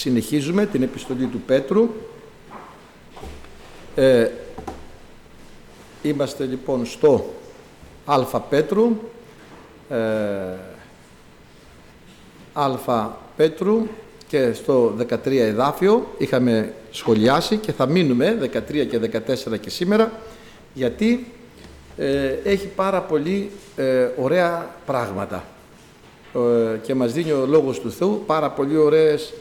Συνεχίζουμε την επιστολή του Πέτρου. Είμαστε λοιπόν στο Α Πέτρου. Α Πέτρου και στο 13 εδάφιο είχαμε σχολιάσει και θα μείνουμε 13 και 14 και σήμερα, γιατί έχει πάρα πολύ ωραία πράγματα και μας δίνει ο Λόγος του Θεού πάρα πολύ ωραίες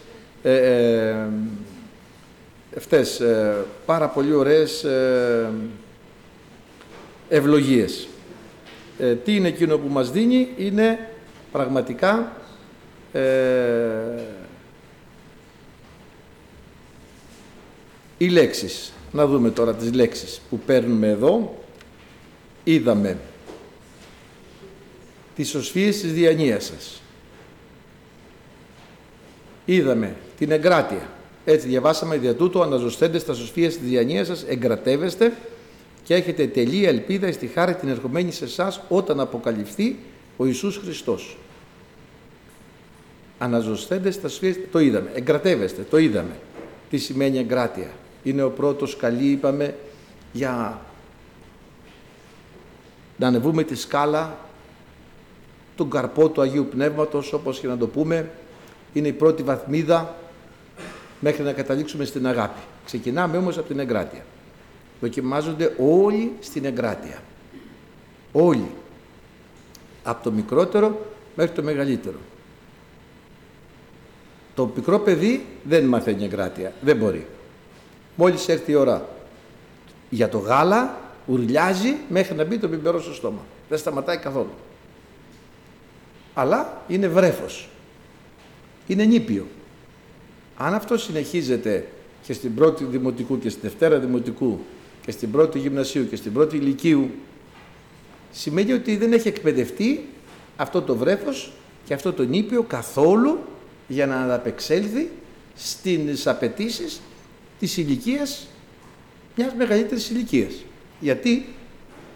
πάρα πολύ ωραίες ευλογίες. Τι είναι εκείνο που μας δίνει? Είναι πραγματικά οι λέξεις. Να δούμε τώρα τις λέξεις που παίρνουμε εδώ. Είδαμε τις οσφίες της διανοίας σας. Είδαμε την εγκράτεια. Έτσι διαβάσαμε, δια τούτο αναζωσθέντες τα σωσφίες της διανοίας σας, εγκρατεύεστε και έχετε τελεία ελπίδα εις τη χάρη την ερχομένη σε εσάς όταν αποκαλυφθεί ο Ιησούς Χριστός. Αναζωσθέντες τα σωσφίες, το είδαμε. Εγκρατεύεστε, το είδαμε. Τι σημαίνει εγκράτεια? Είναι ο πρώτος καλή, είπαμε, για να ανεβούμε τη σκάλα, τον καρπό του Αγίου Πνεύματος, όπως και να το πούμε, είναι η πρώτη βαθμίδα μέχρι να καταλήξουμε στην αγάπη. Ξεκινάμε όμως από την εγκράτεια. Δοκιμάζονται όλοι στην εγκράτεια. Όλοι. Από το μικρότερο μέχρι το μεγαλύτερο. Το μικρό παιδί δεν μαθαίνει εγκράτεια. Δεν μπορεί. Μόλις έρθει η ώρα για το γάλα, ουρλιάζει μέχρι να μπει το πιπερό στο στόμα. Δεν σταματάει καθόλου. Αλλά είναι βρέφος. Είναι νήπιο. Αν αυτό συνεχίζεται και στην πρώτη δημοτικού και στη δευτέρα δημοτικού και στην πρώτη γυμνασίου και στην πρώτη ηλικίου, σημαίνει ότι δεν έχει εκπαιδευτεί αυτό το βρέφος και αυτό το νήπιο καθόλου για να ανταπεξέλθει στις απαιτήσεις της ηλικίας, μιας μεγαλύτερης ηλικίας. Γιατί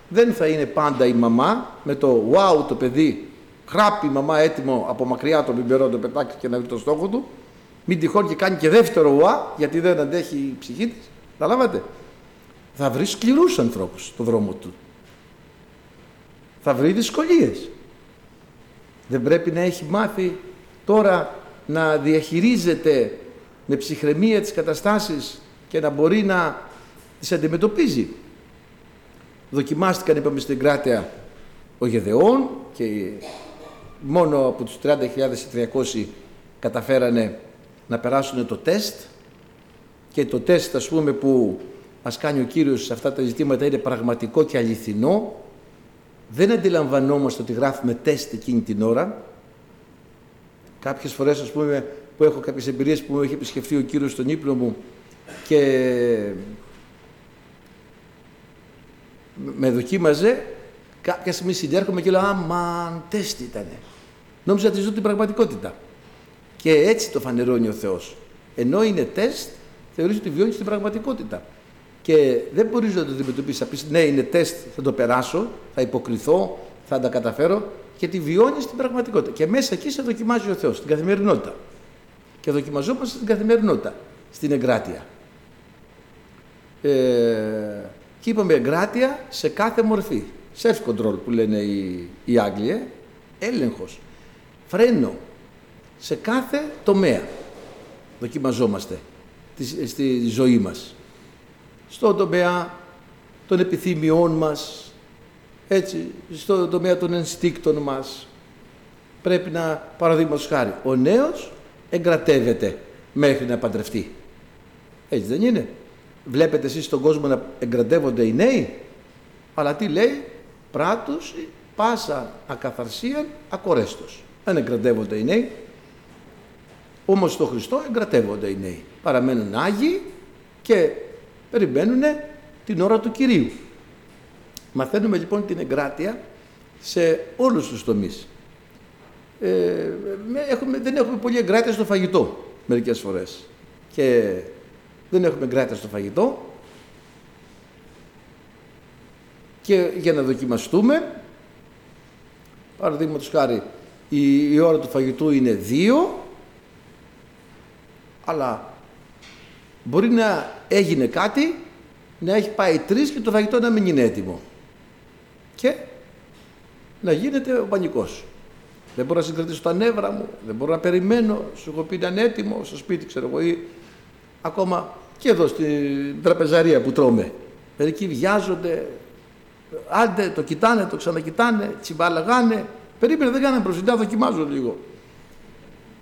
δεν θα είναι πάντα η μαμά με το wow το παιδί, χράπει η μαμά έτοιμο από μακριά τον πιπερό, το πετάξει και να βρει το στόχο του. Μην τυχόν και κάνει και δεύτερο ουά, γιατί δεν αντέχει η ψυχή της. Τα λάβατε. Θα βρει σκληρούς ανθρώπους στον δρόμο του. Θα βρει δυσκολίες. Δεν πρέπει να έχει μάθει τώρα να διαχειρίζεται με ψυχραιμία τις καταστάσεις και να μπορεί να τις αντιμετωπίζει. Δοκιμάστηκαν, είπαμε, στην Κράτεια ο Γεδεών και μόνο από τους 30.300 καταφέρανε να περάσουν το τεστ, και το τεστ, ας πούμε, που μας κάνει ο Κύριος σε αυτά τα ζητήματα είναι πραγματικό και αληθινό. Δεν αντιλαμβανόμαστε ότι γράφουμε τεστ εκείνη την ώρα. Κάποιες φορές, ας πούμε, που έχω κάποιες εμπειρίες που μου έχει επισκεφθεί ο Κύριος στον ύπνο μου και με δοκίμαζε, κάποια στιγμή συνέρχομαι και λέω «Αμαν, τεστ ήτανε». Νόμιζα να τη ζω την πραγματικότητα. Και έτσι το φανερώνει ο Θεός. Ενώ είναι τεστ, θεωρείς ότι βιώνεις την πραγματικότητα. Και δεν μπορείς να το αντιμετωπίσεις. Θα πεις, ναι, είναι τεστ, θα το περάσω, θα υποκριθώ, θα τα καταφέρω. Γιατί βιώνεις την πραγματικότητα. Και μέσα εκεί σε δοκιμάζει ο Θεός, στην καθημερινότητα. Και δοκιμαζόμαστε στην καθημερινότητα, στην εγκράτεια. Και είπαμε εγκράτεια σε κάθε μορφή. Self-control που λένε οι Άγγλοι, έλεγχος, φρένο. Σε κάθε τομέα δοκιμαζόμαστε στη ζωή μας. Στον τομέα των επιθυμιών μας, έτσι, στον τομέα των ενστίκτων μας. Πρέπει να, παραδείγματος χάρη, ο νέος εγκρατεύεται μέχρι να παντρευτεί. Έτσι δεν είναι? Βλέπετε εσείς τον κόσμο να εγκρατεύονται οι νέοι, αλλά τι λέει? Πράτους πάσα ακαθαρσίαν ακορέστος. Δεν εγκρατεύονται οι νέοι. Όμως στο Χριστό εγκρατεύονται οι νέοι. Παραμένουν άγιοι και περιμένουν την ώρα του Κυρίου. Μαθαίνουμε λοιπόν την εγκράτεια σε όλους τους τομείς. Δεν έχουμε πολύ εγκράτεια στο φαγητό μερικές φορές. Και δεν έχουμε εγκράτεια στο φαγητό. Και για να δοκιμαστούμε, παραδείγματος χάρη, η ώρα του φαγητού είναι 2. Αλλά μπορεί να έγινε κάτι, να έχει πάει 3 και το φαγητό να μην είναι έτοιμο. Και να γίνεται ο πανικός. Δεν μπορώ να συγκρατήσω τα νεύρα μου, δεν μπορώ να περιμένω. Σου έχω πει να είναι έτοιμο στο σπίτι, ξέρω εγώ, ή ακόμα και εδώ στην τραπεζαρία που τρώμε. Μερικοί βιάζονται, άντε το κοιτάνε, το ξανακοιτάνε, τσιμπαλαγάνε. Περίμενε, δεν κάνανε προσεκτικά, δοκιμάζω λίγο.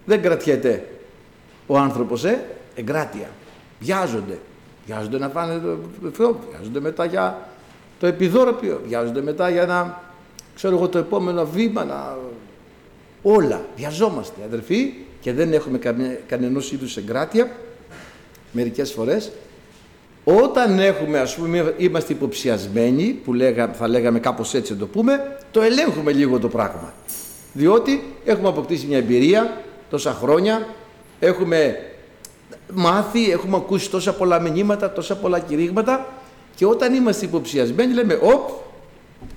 Δεν κρατιέται ο άνθρωπος, εγκράτεια. Βιάζονται. Βιάζονται να φάνε το φρόντο, βιάζονται μετά για το επιδόρπιο, βιάζονται μετά για να ξέρω εγώ το επόμενο βήμα. Να... Όλα. Βιαζόμαστε, αδερφοί, και δεν έχουμε κανενός είδους εγκράτεια. Μερικές φορές, όταν έχουμε, ας πούμε, είμαστε υποψιασμένοι, που θα λέγαμε κάπως έτσι να το πούμε, το ελέγχουμε λίγο το πράγμα. Διότι έχουμε αποκτήσει μια εμπειρία τόσα χρόνια, έχουμε μάθει, έχουμε ακούσει τόσα πολλά μηνύματα, τόσα πολλά κηρύγματα, και όταν είμαστε υποψιασμένοι λέμε «Οπ,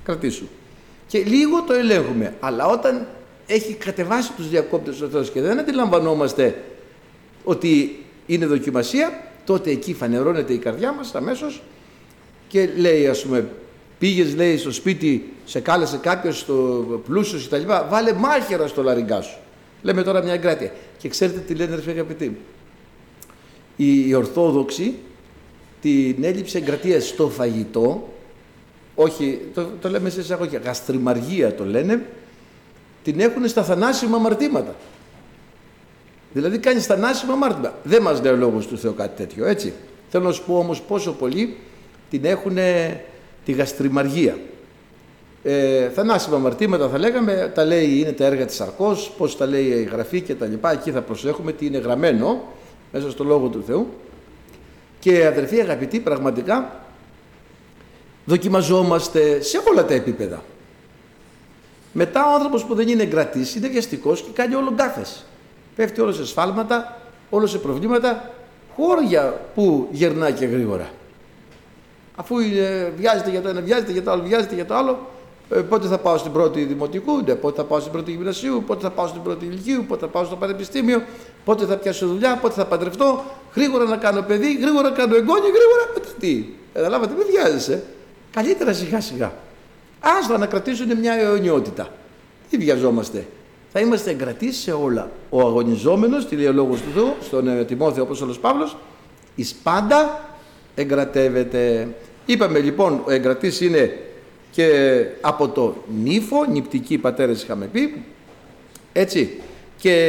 κρατήσου». Και λίγο το ελέγχουμε, αλλά όταν έχει κατεβάσει τους διακόπτες ο Θεός και δεν αντιλαμβανόμαστε ότι είναι δοκιμασία, τότε εκεί φανερώνεται η καρδιά μας αμέσως και λέει, ας πούμε, πήγες, λέει, στο σπίτι, σε κάλεσε κάποιος, στο πλούσιο και τα λοιπά, βάλε μάχαιρα στο λαριγκά σου. Λέμε τώρα μια εγκράτεια. Και ξέρετε τι λένε, αγαπητοί μου. Οι Ορθόδοξοι την έλλειψη εγκρατείας στο φαγητό, όχι, το λέμε σε εισαγωγή, γαστριμαργία το λένε, την έχουν στα θανάσιμα αμαρτήματα. Δηλαδή κάνεις θανάσιμα αμάρτημα. Δεν μας λέει ο λόγος του Θεού κάτι τέτοιο, έτσι. Θέλω να σου πω όμως πόσο πολλοί την έχουν τη γαστριμαργία. Θανάσιμα αμαρτήματα θα λέγαμε, τα λέει, είναι τα έργα της Αρκός, πώς τα λέει η Γραφή και τα λοιπά. Εκεί θα προσέχουμε τι είναι γραμμένο μέσα στο Λόγο του Θεού. Και αδερφοί αγαπητοί, πραγματικά δοκιμαζόμαστε σε όλα τα επίπεδα. Μετά ο άνθρωπος που δεν είναι εγκρατής είναι βιαστικός και κάνει όλο γκάθεση. Πέφτει όλο σε σφάλματα, όλο σε προβλήματα, χώρια που γερνάει και γρήγορα. Αφού βιάζεται για το ένα, βιάζεται για το άλλο, βιάζεται για το άλλο, πότε θα πάω στην πρώτη δημοτικού, πότε θα πάω στην πρώτη γυμνασίου, πότε θα πάω στην πρώτη ηλικίου, πότε θα πάω στο πανεπιστήμιο, πότε θα πιάσω δουλειά, πότε θα παντρευτώ, γρήγορα να κάνω παιδί, γρήγορα να κάνω εγγόνια, γρήγορα μετά τι. Καταλάβατε, μην βιάζεσαι. Καλύτερα σιγά σιγά. Άστα να κρατήσουν μια αιωνιότητα. Τι βιαζόμαστε. Θα είμαστε εγκρατείς σε όλα. Ο αγωνιζόμενος, τη λέει ο λόγος του Θεού, στον Τιμόθεο Απόστολος Παύλος, εις πάντα εγκρατεύεται. Είπαμε λοιπόν, ο εγκρατής είναι και από το νύφο, νηπτικοί πατέρες είχαμε πει, έτσι. Και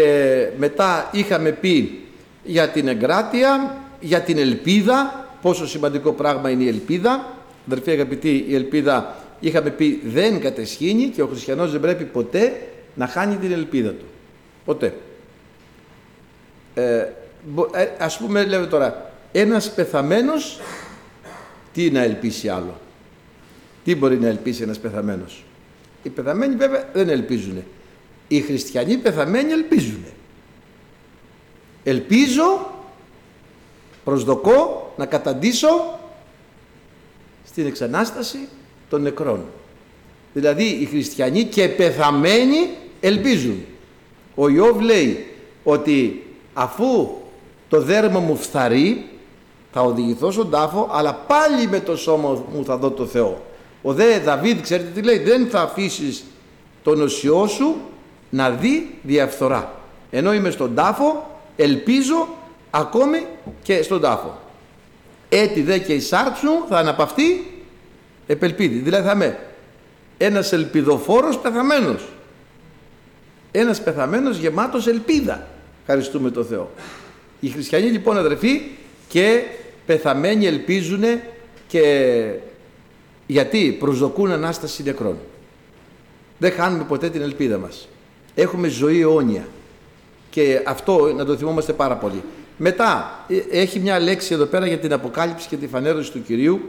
μετά είχαμε πει για την εγκράτεια, για την ελπίδα, πόσο σημαντικό πράγμα είναι η ελπίδα. Αδερφοί αγαπητοί, η ελπίδα είχαμε πει δεν κατεσχύνει και ο χριστιανός δεν πρέπει ποτέ να χάνει την ελπίδα του. Ποτέ. Ας πούμε, λέμε τώρα, ένας πεθαμένος, τι να ελπίσει άλλο. Τι μπορεί να ελπίσει ένας πεθαμένος. Οι πεθαμένοι βέβαια δεν ελπίζουν. Οι χριστιανοί πεθαμένοι ελπίζουν. Ελπίζω, προσδοκώ να καταντήσω στην εξανάσταση των νεκρών. Δηλαδή οι χριστιανοί και πεθαμένοι ελπίζουν. Ο Ιώβ λέει ότι αφού το δέρμα μου φθαρεί, θα οδηγηθώ στον τάφο, αλλά πάλι με το σώμα μου θα δω το Θεό. Ο δε Δαβίδ, ξέρετε τι λέει, δεν θα αφήσεις τον οσιό σου να δει διαφθορά. Ενώ είμαι στον τάφο, ελπίζω ακόμη και στον τάφο. Έτι δε και η σάρξου θα αναπαυτεί επελπίδη. Δηλαδή θα με... Ένας ελπιδοφόρος πεθαμένος. Ένας πεθαμένος γεμάτος ελπίδα. Ευχαριστούμε τον Θεό. Οι χριστιανοί λοιπόν, αδερφοί, και πεθαμένοι ελπίζουν, και γιατί προσδοκούν ανάσταση νεκρών. Δεν χάνουμε ποτέ την ελπίδα μας. Έχουμε ζωή αιώνια. Και αυτό να το θυμόμαστε πάρα πολύ. Μετά έχει μια λέξη εδώ πέρα για την αποκάλυψη και τη φανέρωση του Κυρίου,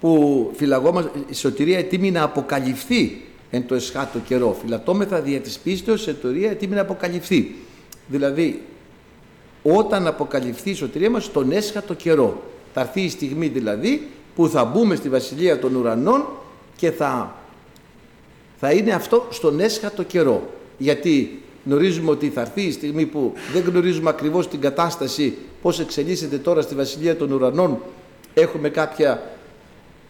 που φυλαγόμαστε, η σωτηρία ετοίμη να αποκαλυφθεί εν το εσχάτο καιρό. Φυλατώμεθα δια της πίστεως, σωτηρία ετοίμη να αποκαλυφθεί. Δηλαδή, όταν αποκαλυφθεί η σωτηρία μας στον έσχατο καιρό, θα έρθει η στιγμή δηλαδή που θα μπούμε στη Βασιλεία των Ουρανών και θα είναι αυτό στον έσχατο καιρό. Γιατί γνωρίζουμε ότι θα έρθει η στιγμή που δεν γνωρίζουμε ακριβώς την κατάσταση, πώς εξελίσσεται τώρα στη Βασιλεία των Ουρανών. Έχουμε κάποια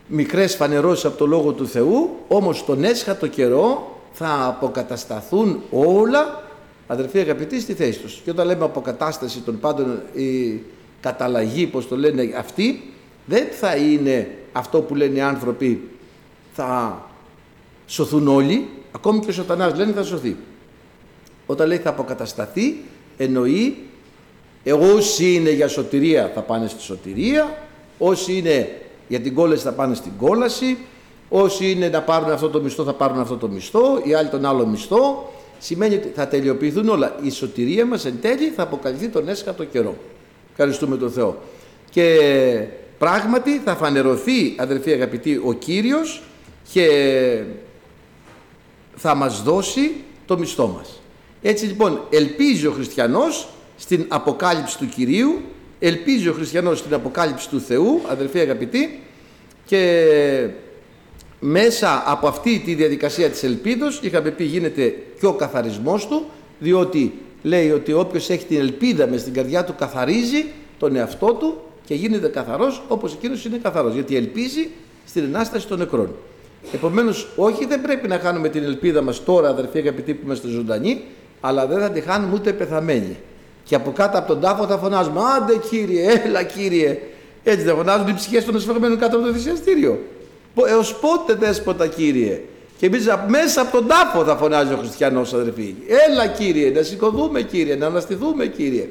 μικρές φανερώσεις από το Λόγο του Θεού, όμως τον έσχατο καιρό θα αποκατασταθούν όλα, αδερφοί αγαπητοί, στη θέση τους. Και όταν λέμε αποκατάσταση των πάντων, η καταλλαγή, πώς το λένε αυτοί, δεν θα είναι αυτό που λένε οι άνθρωποι, θα σωθούν όλοι, ακόμη και ο σατανάς λένε θα σωθεί. Όταν λέει θα αποκατασταθεί, εννοεί όσοι είναι για σωτηρία θα πάνε στη σωτηρία, όσοι είναι για την κόλαση θα πάνε στην κόλαση, όσοι είναι να πάρουν αυτό το μισθό θα πάρουν αυτό το μισθό, οι άλλοι τον άλλο μισθό. Σημαίνει ότι θα τελειοποιηθούν όλα. Η σωτηρία μας εν τέλει θα αποκαλυφθεί τον έσχατο καιρό. Ευχαριστούμε τον Θεό. Και πράγματι θα φανερωθεί, αδερφοί αγαπητοί, ο Κύριος και θα μας δώσει το μισθό μας. Έτσι λοιπόν ελπίζει ο χριστιανός στην αποκάλυψη του Κυρίου, ελπίζει ο χριστιανός στην αποκάλυψη του Θεού, αδελφοί αγαπητοί, και μέσα από αυτή τη διαδικασία της ελπίδος, είχαμε πει, γίνεται και ο καθαρισμός του, διότι λέει ότι όποιος έχει την ελπίδα μες στην καρδιά του καθαρίζει τον εαυτό του και γίνεται καθαρός όπως εκείνος είναι καθαρός, γιατί ελπίζει στην Ανάσταση των νεκρών. Επομένως, όχι, δεν πρέπει να χάνουμε την ελπίδα μας τώρα, αδερφοί αγαπητοί, που είμαστε ζωντανοί, αλλά δεν θα τη χάνουμε ούτε πεθαμένοι. Και από κάτω από τον τάφο θα φωνάζουμε: άντε Κύριε, έλα Κύριε. Έτσι δεν φωνάζουν οι ψυχές των εσφαγμένων κάτω από το θυσιαστήριο? Έως πότε, Δέσποτα Κύριε? Και εμείς μέσα από τον τάφο θα φωνάζει ο χριστιανός, αδερφοί: έλα Κύριε, να σηκωθούμε Κύριε, να αναστηθούμε Κύριε.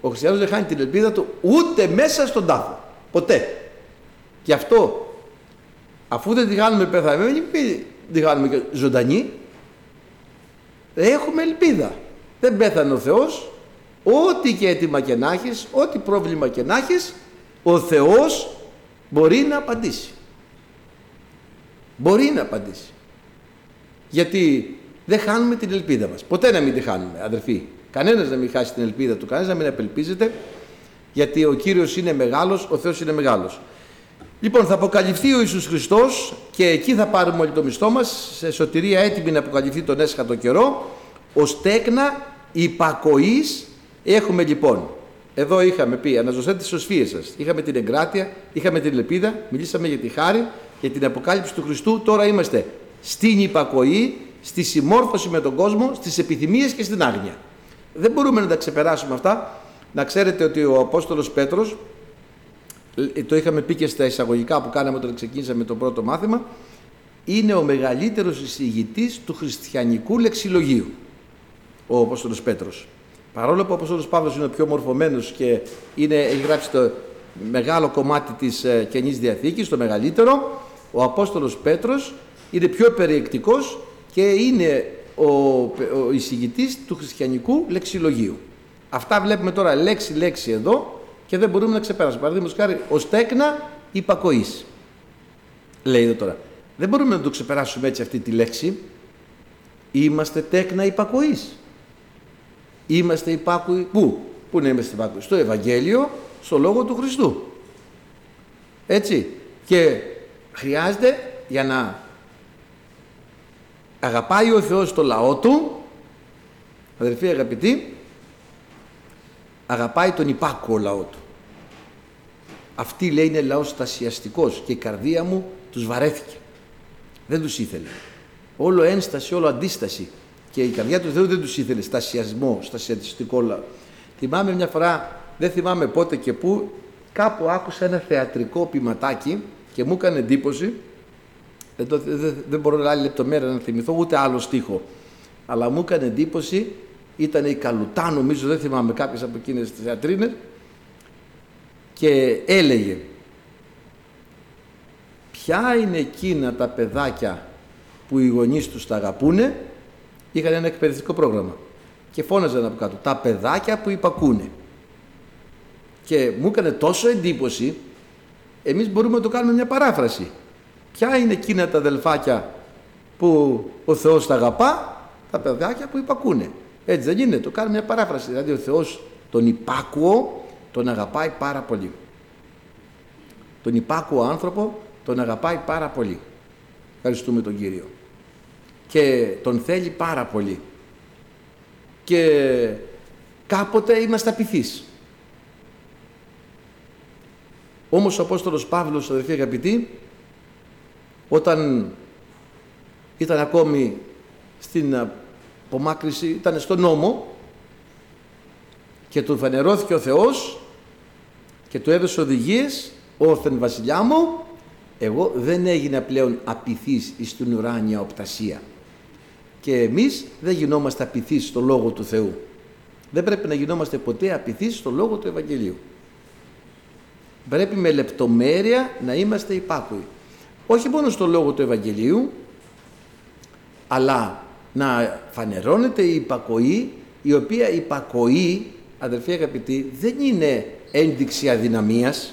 Ο χριστιανός δεν χάνει την ελπίδα του ούτε μέσα στον τάφο. Ποτέ. Γι' αυτό. Αφού δεν τη χάνουμε πεθαμένοι, μην τη χάνουμε και ζωντανοί. Έχουμε ελπίδα. Δεν πέθανε ο Θεός. Ό,τι και αίτημα και να έχεις, ό,τι πρόβλημα και να έχεις, ο Θεός μπορεί να απαντήσει. Μπορεί να απαντήσει. Γιατί δεν χάνουμε την ελπίδα μας. Ποτέ να μην τη χάνουμε, αδερφοί. Κανένας να μην χάσει την ελπίδα του, κανένας να μην απελπίζεται. Γιατί ο Κύριος είναι μεγάλος, ο Θεός είναι μεγάλος. Λοιπόν, θα αποκαλυφθεί ο Ιησούς Χριστός και εκεί θα πάρουμε όλο το μισθό μας, σε σωτηρία έτοιμη να αποκαλυφθεί τον έσχατο καιρό, ως τέκνα υπακοής. Έχουμε λοιπόν, εδώ είχαμε πει, αναζωσθέντε τις σωσφίες σας, είχαμε την εγκράτεια, είχαμε την ελπίδα, μιλήσαμε για τη χάρη, για την αποκάλυψη του Χριστού, τώρα είμαστε στην υπακοή, στη συμμόρφωση με τον κόσμο, στις επιθυμίες και στην άγνοια. Δεν μπορούμε να τα ξεπεράσουμε αυτά. Να ξέρετε ότι ο Απόστολος Πέτρος, το είχαμε πει και στα εισαγωγικά που κάναμε όταν ξεκίνησαμε το πρώτο μάθημα, είναι ο μεγαλύτερος εισηγητής του χριστιανικού λεξιλογίου, ο Απόστολος Πέτρος. Παρόλο που ο Απόστολος Παύλος είναι ο πιο μορφωμένος και έχει γράψει το μεγάλο κομμάτι της Καινής Διαθήκης, το μεγαλύτερο, ο Απόστολος Πέτρος είναι πιο περιεκτικός και είναι ο εισηγητής του χριστιανικού λεξιλογίου. Αυτά βλέπουμε τώρα λέξη-λέξη εδώ και δεν μπορούμε να ξεπεράσουμε. Παραδείγματος χάρη, ως τέκνα υπακοής. Λέει εδώ τώρα. Δεν μπορούμε να το ξεπεράσουμε έτσι αυτή τη λέξη. Είμαστε τέκνα υπακοής. Είμαστε υπάκουοι. Πού? Πού να είμαστε υπάκουοι? Στο Ευαγγέλιο, στο Λόγο του Χριστού. Έτσι. Και χρειάζεται για να αγαπάει ο Θεός το λαό του, αδερφοί αγαπητοί, αγαπάει τον υπάκουο λαό του. Αυτή λέει είναι λαός στασιαστικός και η καρδία μου τους βαρέθηκε. Δεν τους ήθελε. Όλο ένσταση, όλο αντίσταση. Και η καρδιά του Θεού δεν τους ήθελε. Στασιασμό, στασιαστικό λαό. Θυμάμαι μια φορά, δεν θυμάμαι πότε και πού, κάπου άκουσα ένα θεατρικό ποιηματάκι και μου έκανε εντύπωση. Δεν μπορώ άλλη λεπτομέρεια να θυμηθώ, ούτε άλλο στίχο. Αλλά μου έκανε εντύπωση. Ήταν η Καλουτά, νομίζω, δεν θυμάμαι, κάποιες από εκείνες τις θεατρίνες, και έλεγε: ποια είναι εκείνα τα παιδάκια που οι γονείς τους τα αγαπούνε? Είχαν ένα εκπαιδευτικό πρόγραμμα και φώναζαν από κάτω: τα παιδάκια που υπακούνε. Και μου έκανε τόσο εντύπωση. Εμείς μπορούμε να το κάνουμε μια παράφραση: ποια είναι εκείνα τα αδελφάκια που ο Θεός τα αγαπά? Τα παιδάκια που υπακούνε. Έτσι δεν είναι? Το κάνω μια παράφραση. Δηλαδή ο Θεός τον υπάκουο τον αγαπάει πάρα πολύ. Τον υπάκουο άνθρωπο τον αγαπάει πάρα πολύ. Ευχαριστούμε τον Κύριο. Και τον θέλει πάρα πολύ. και κάποτε είμαστε απειθείς. Όμως ο Απόστολος Παύλος, αδερφοί αγαπητοί, όταν ήταν ακόμη στην απομάκρυση, ήταν στον νόμο και του φανερώθηκε ο Θεός και του έδωσε οδηγίες, «Όθεν βασιλιά μου, εγώ δεν έγινα πλέον απειθής εις την ουράνια οπτασία». Και εμείς δεν γινόμαστε απειθείς στο Λόγο του Θεού. Δεν πρέπει να γινόμαστε ποτέ απειθείς στο Λόγο του Ευαγγελίου. Πρέπει με λεπτομέρεια να είμαστε υπάκουοι. Όχι μόνο στο Λόγο του Ευαγγελίου, αλλά να φανερώνεται η υπακοή, η οποία υπακοή, αδερφοί αγαπητοί, δεν είναι ένδειξη αδυναμίας.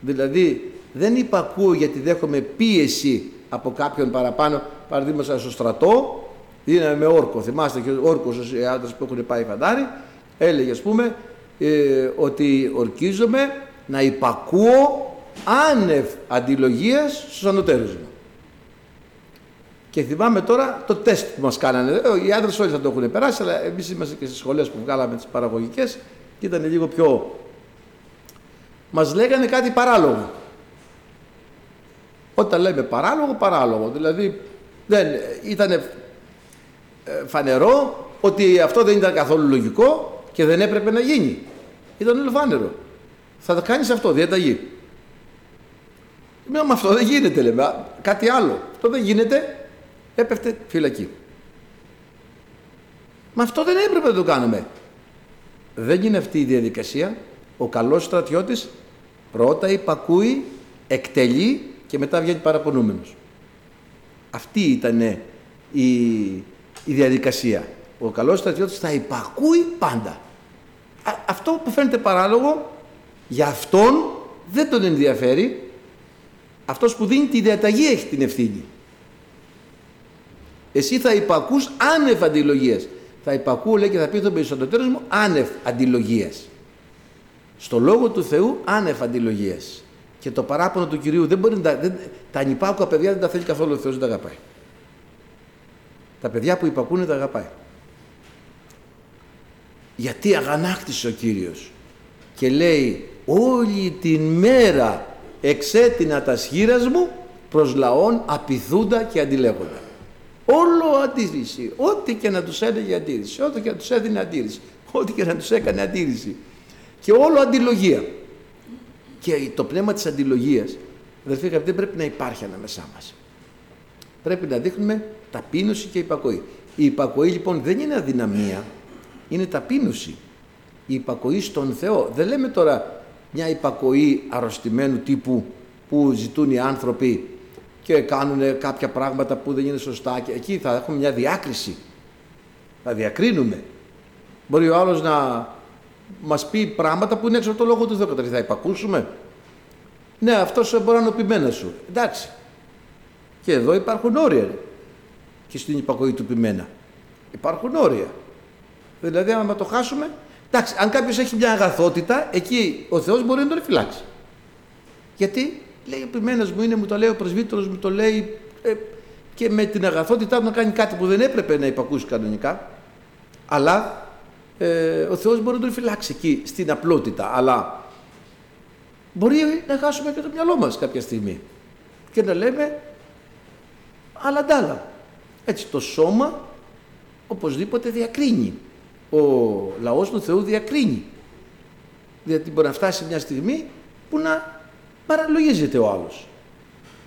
Δηλαδή, δεν υπακούω γιατί δέχομαι πίεση από κάποιον παραπάνω, παραδείγματος στο στρατό, δίναμε με όρκο. Θυμάστε και όρκος, οι άντρες που έχουν πάει φαντάρι, έλεγε ας πούμε ότι ορκίζομαι να υπακούω άνευ αντιλογίας στους ανωτέρους μου. Και θυμάμαι τώρα το τεστ που μας κάνανε. Οι άντρες όλοι θα το έχουν περάσει, αλλά εμείς είμαστε και στις σχολές που βγάλαμε τις παραγωγικές και ήταν λίγο πιο... Μας λέγανε κάτι παράλογο. Όταν λέμε παράλογο, παράλογο. Δηλαδή δεν ήταν φανερό ότι αυτό δεν ήταν καθόλου λογικό και δεν έπρεπε να γίνει. Ήταν όλο φάνερο. Θα τα κάνεις αυτό, διαταγή. Με αυτό δεν γίνεται, λέμε. Κάτι άλλο. Αυτό δεν γίνεται. Έπεφτε φυλακή. Μα αυτό δεν έπρεπε να το κάνουμε. Δεν είναι αυτή η διαδικασία. Ο καλός στρατιώτης πρώτα υπακούει, εκτελεί και μετά βγαίνει παραπονούμενος. Αυτή ήταν η διαδικασία. Ο καλός στρατιώτης θα υπακούει πάντα. Αυτό που φαίνεται παράλογο, για αυτόν δεν τον ενδιαφέρει. Αυτός που δίνει τη διαταγή έχει την ευθύνη. Εσύ θα υπακούς άνευ αντιλογίας. Θα υπακούω, λέει, και θα πει τον περισσότερο μου, άνευ αντιλογίας. Στο Λόγο του Θεού, άνευ αντιλογίας. Και το παράπονο του Κυρίου δεν μπορεί να τα ανυπάκουα παιδιά δεν τα θέλει καθόλου ο Θεός, δεν τα αγαπάει. Τα παιδιά που υπακούνε τα αγαπάει. Γιατί αγανάκτησε ο Κύριος και λέει, όλη την μέρα εξέτεινα τα σχήρας μου προς λαών απειθούντα και αντιλέγοντα. Όλο αντίρρηση, ό,τι και να τους έλεγε αντίρρηση, ό,τι και να τους έδινε αντίρρηση, ό,τι και να τους έκανε αντίρρηση. Και όλο αντιλογία. Και το πνεύμα της αντιλογίας, αδερφοί αγαπητοί, πρέπει να υπάρχει ανάμεσά μας. Πρέπει να δείχνουμε ταπείνωση και υπακοή. Η υπακοή λοιπόν δεν είναι αδυναμία, είναι ταπείνωση. Η υπακοή στον Θεό. Δεν λέμε τώρα μια υπακοή αρρωστημένου τύπου που ζητούν οι άνθρωποι και κάνουν κάποια πράγματα που δεν είναι σωστά. Και εκεί θα έχουμε μια διάκριση. Θα διακρίνουμε. Μπορεί ο άλλος να μας πει πράγματα που είναι έξω από το Λόγο του Θεού. Καταρχήν θα υπακούσουμε. Ναι, αυτός μπορεί να είναι ο ποιμένας σου. Εντάξει. Και εδώ υπάρχουν όρια. Και στην υπακοή του ποιμένα. Υπάρχουν όρια. Δηλαδή, άμα το χάσουμε. Εντάξει, αν κάποιος έχει μια αγαθότητα, εκεί ο Θεός μπορεί να τον φυλάξει. Γιατί λέει, ο ποιμένας μου είναι, μου το λέει ο πρεσβύτερος, μου το λέει. Και με την αγαθότητά του να κάνει κάτι που δεν έπρεπε να υπακούσει κανονικά. Αλλά ο Θεός μπορεί να τον φυλάξει εκεί στην απλότητα, αλλά μπορεί να χάσουμε και το μυαλό μας κάποια στιγμή και να λέμε άλλα ντάλα. Έτσι το σώμα οπωσδήποτε διακρίνει. Ο λαός του Θεού διακρίνει, γιατί μπορεί να φτάσει μια στιγμή που να παραλογίζεται ο άλλος.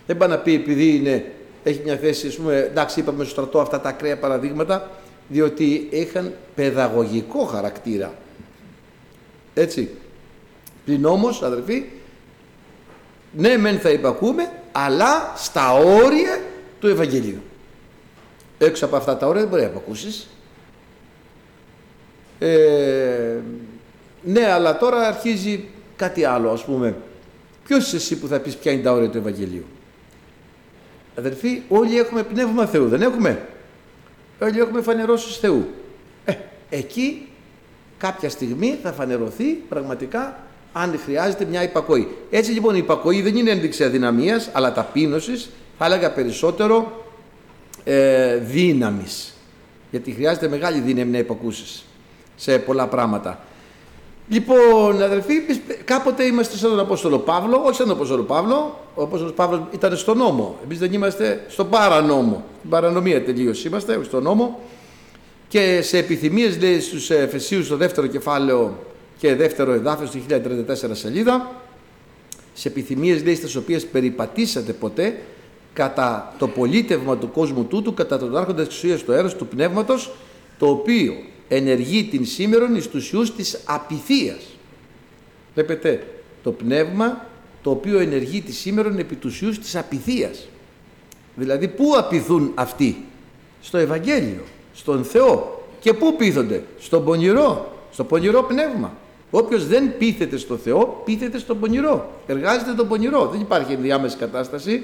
Δεν πάει να πει επειδή είναι, έχει μια θέση, ας πούμε, εντάξει, είπαμε στο στρατό αυτά τα ακραία παραδείγματα, διότι είχαν παιδαγωγικό χαρακτήρα. Έτσι. Πλην όμως, αδερφοί, ναι μεν θα υπακούμε, αλλά στα όρια του Ευαγγελίου. Έξω από αυτά τα όρια δεν μπορεί να υπακούσεις. Ναι, αλλά τώρα αρχίζει κάτι άλλο, ας πούμε. Ποιος είσαι εσύ που θα πεις ποια είναι τα όρια του Ευαγγελίου? Αδερφοί, όλοι έχουμε πνεύμα Θεού, δεν έχουμε? Όλοι έχουμε φανερώσεις Θεού. Εκεί κάποια στιγμή θα φανερωθεί πραγματικά αν χρειάζεται μια υπακοή. Έτσι λοιπόν η υπακοή δεν είναι ένδειξη αδυναμίας, αλλά ταπείνωσης, θα έλεγα περισσότερο δύναμης. γιατί χρειάζεται μεγάλη δύναμη να υπακούσεις σε πολλά πράγματα. Λοιπόν, αδελφοί, κάποτε είμαστε σαν τον Απόστολο Παύλο, όχι σαν τον Απόστολο Παύλο. Ο Απόστολος Παύλος ήταν στον νόμο. Εμείς δεν είμαστε στον παρανόμο. Στην παρανομία τελείως είμαστε, όχι στον νόμο. Και σε επιθυμίες, λέει στους Εφεσίους, στο δεύτερο κεφάλαιο και δεύτερο εδάφιο, στη 1034 σελίδα, σε επιθυμίες, λέει, στις οποίες περιπατήσατε ποτέ, κατά το πολίτευμα του κόσμου τούτου, κατά τον άρχοντα εξουσίας του αέρας του πνεύματος, το οποίο ενεργεί την σήμερον εις τους ιούς της απειθίας. Βλέπετε, το πνεύμα το οποίο ενεργεί τη σήμερον επί τους ιούς της απειθίας. Δηλαδή, πού απειθούν αυτοί? Στο Ευαγγέλιο, στον Θεό. Και πού πείθονται? Στο πονηρό πνεύμα. Όποιος δεν πείθεται στο Θεό, πείθεται στο πονηρό. Εργάζεται το πονηρό. Δεν υπάρχει ενδιάμεση κατάσταση,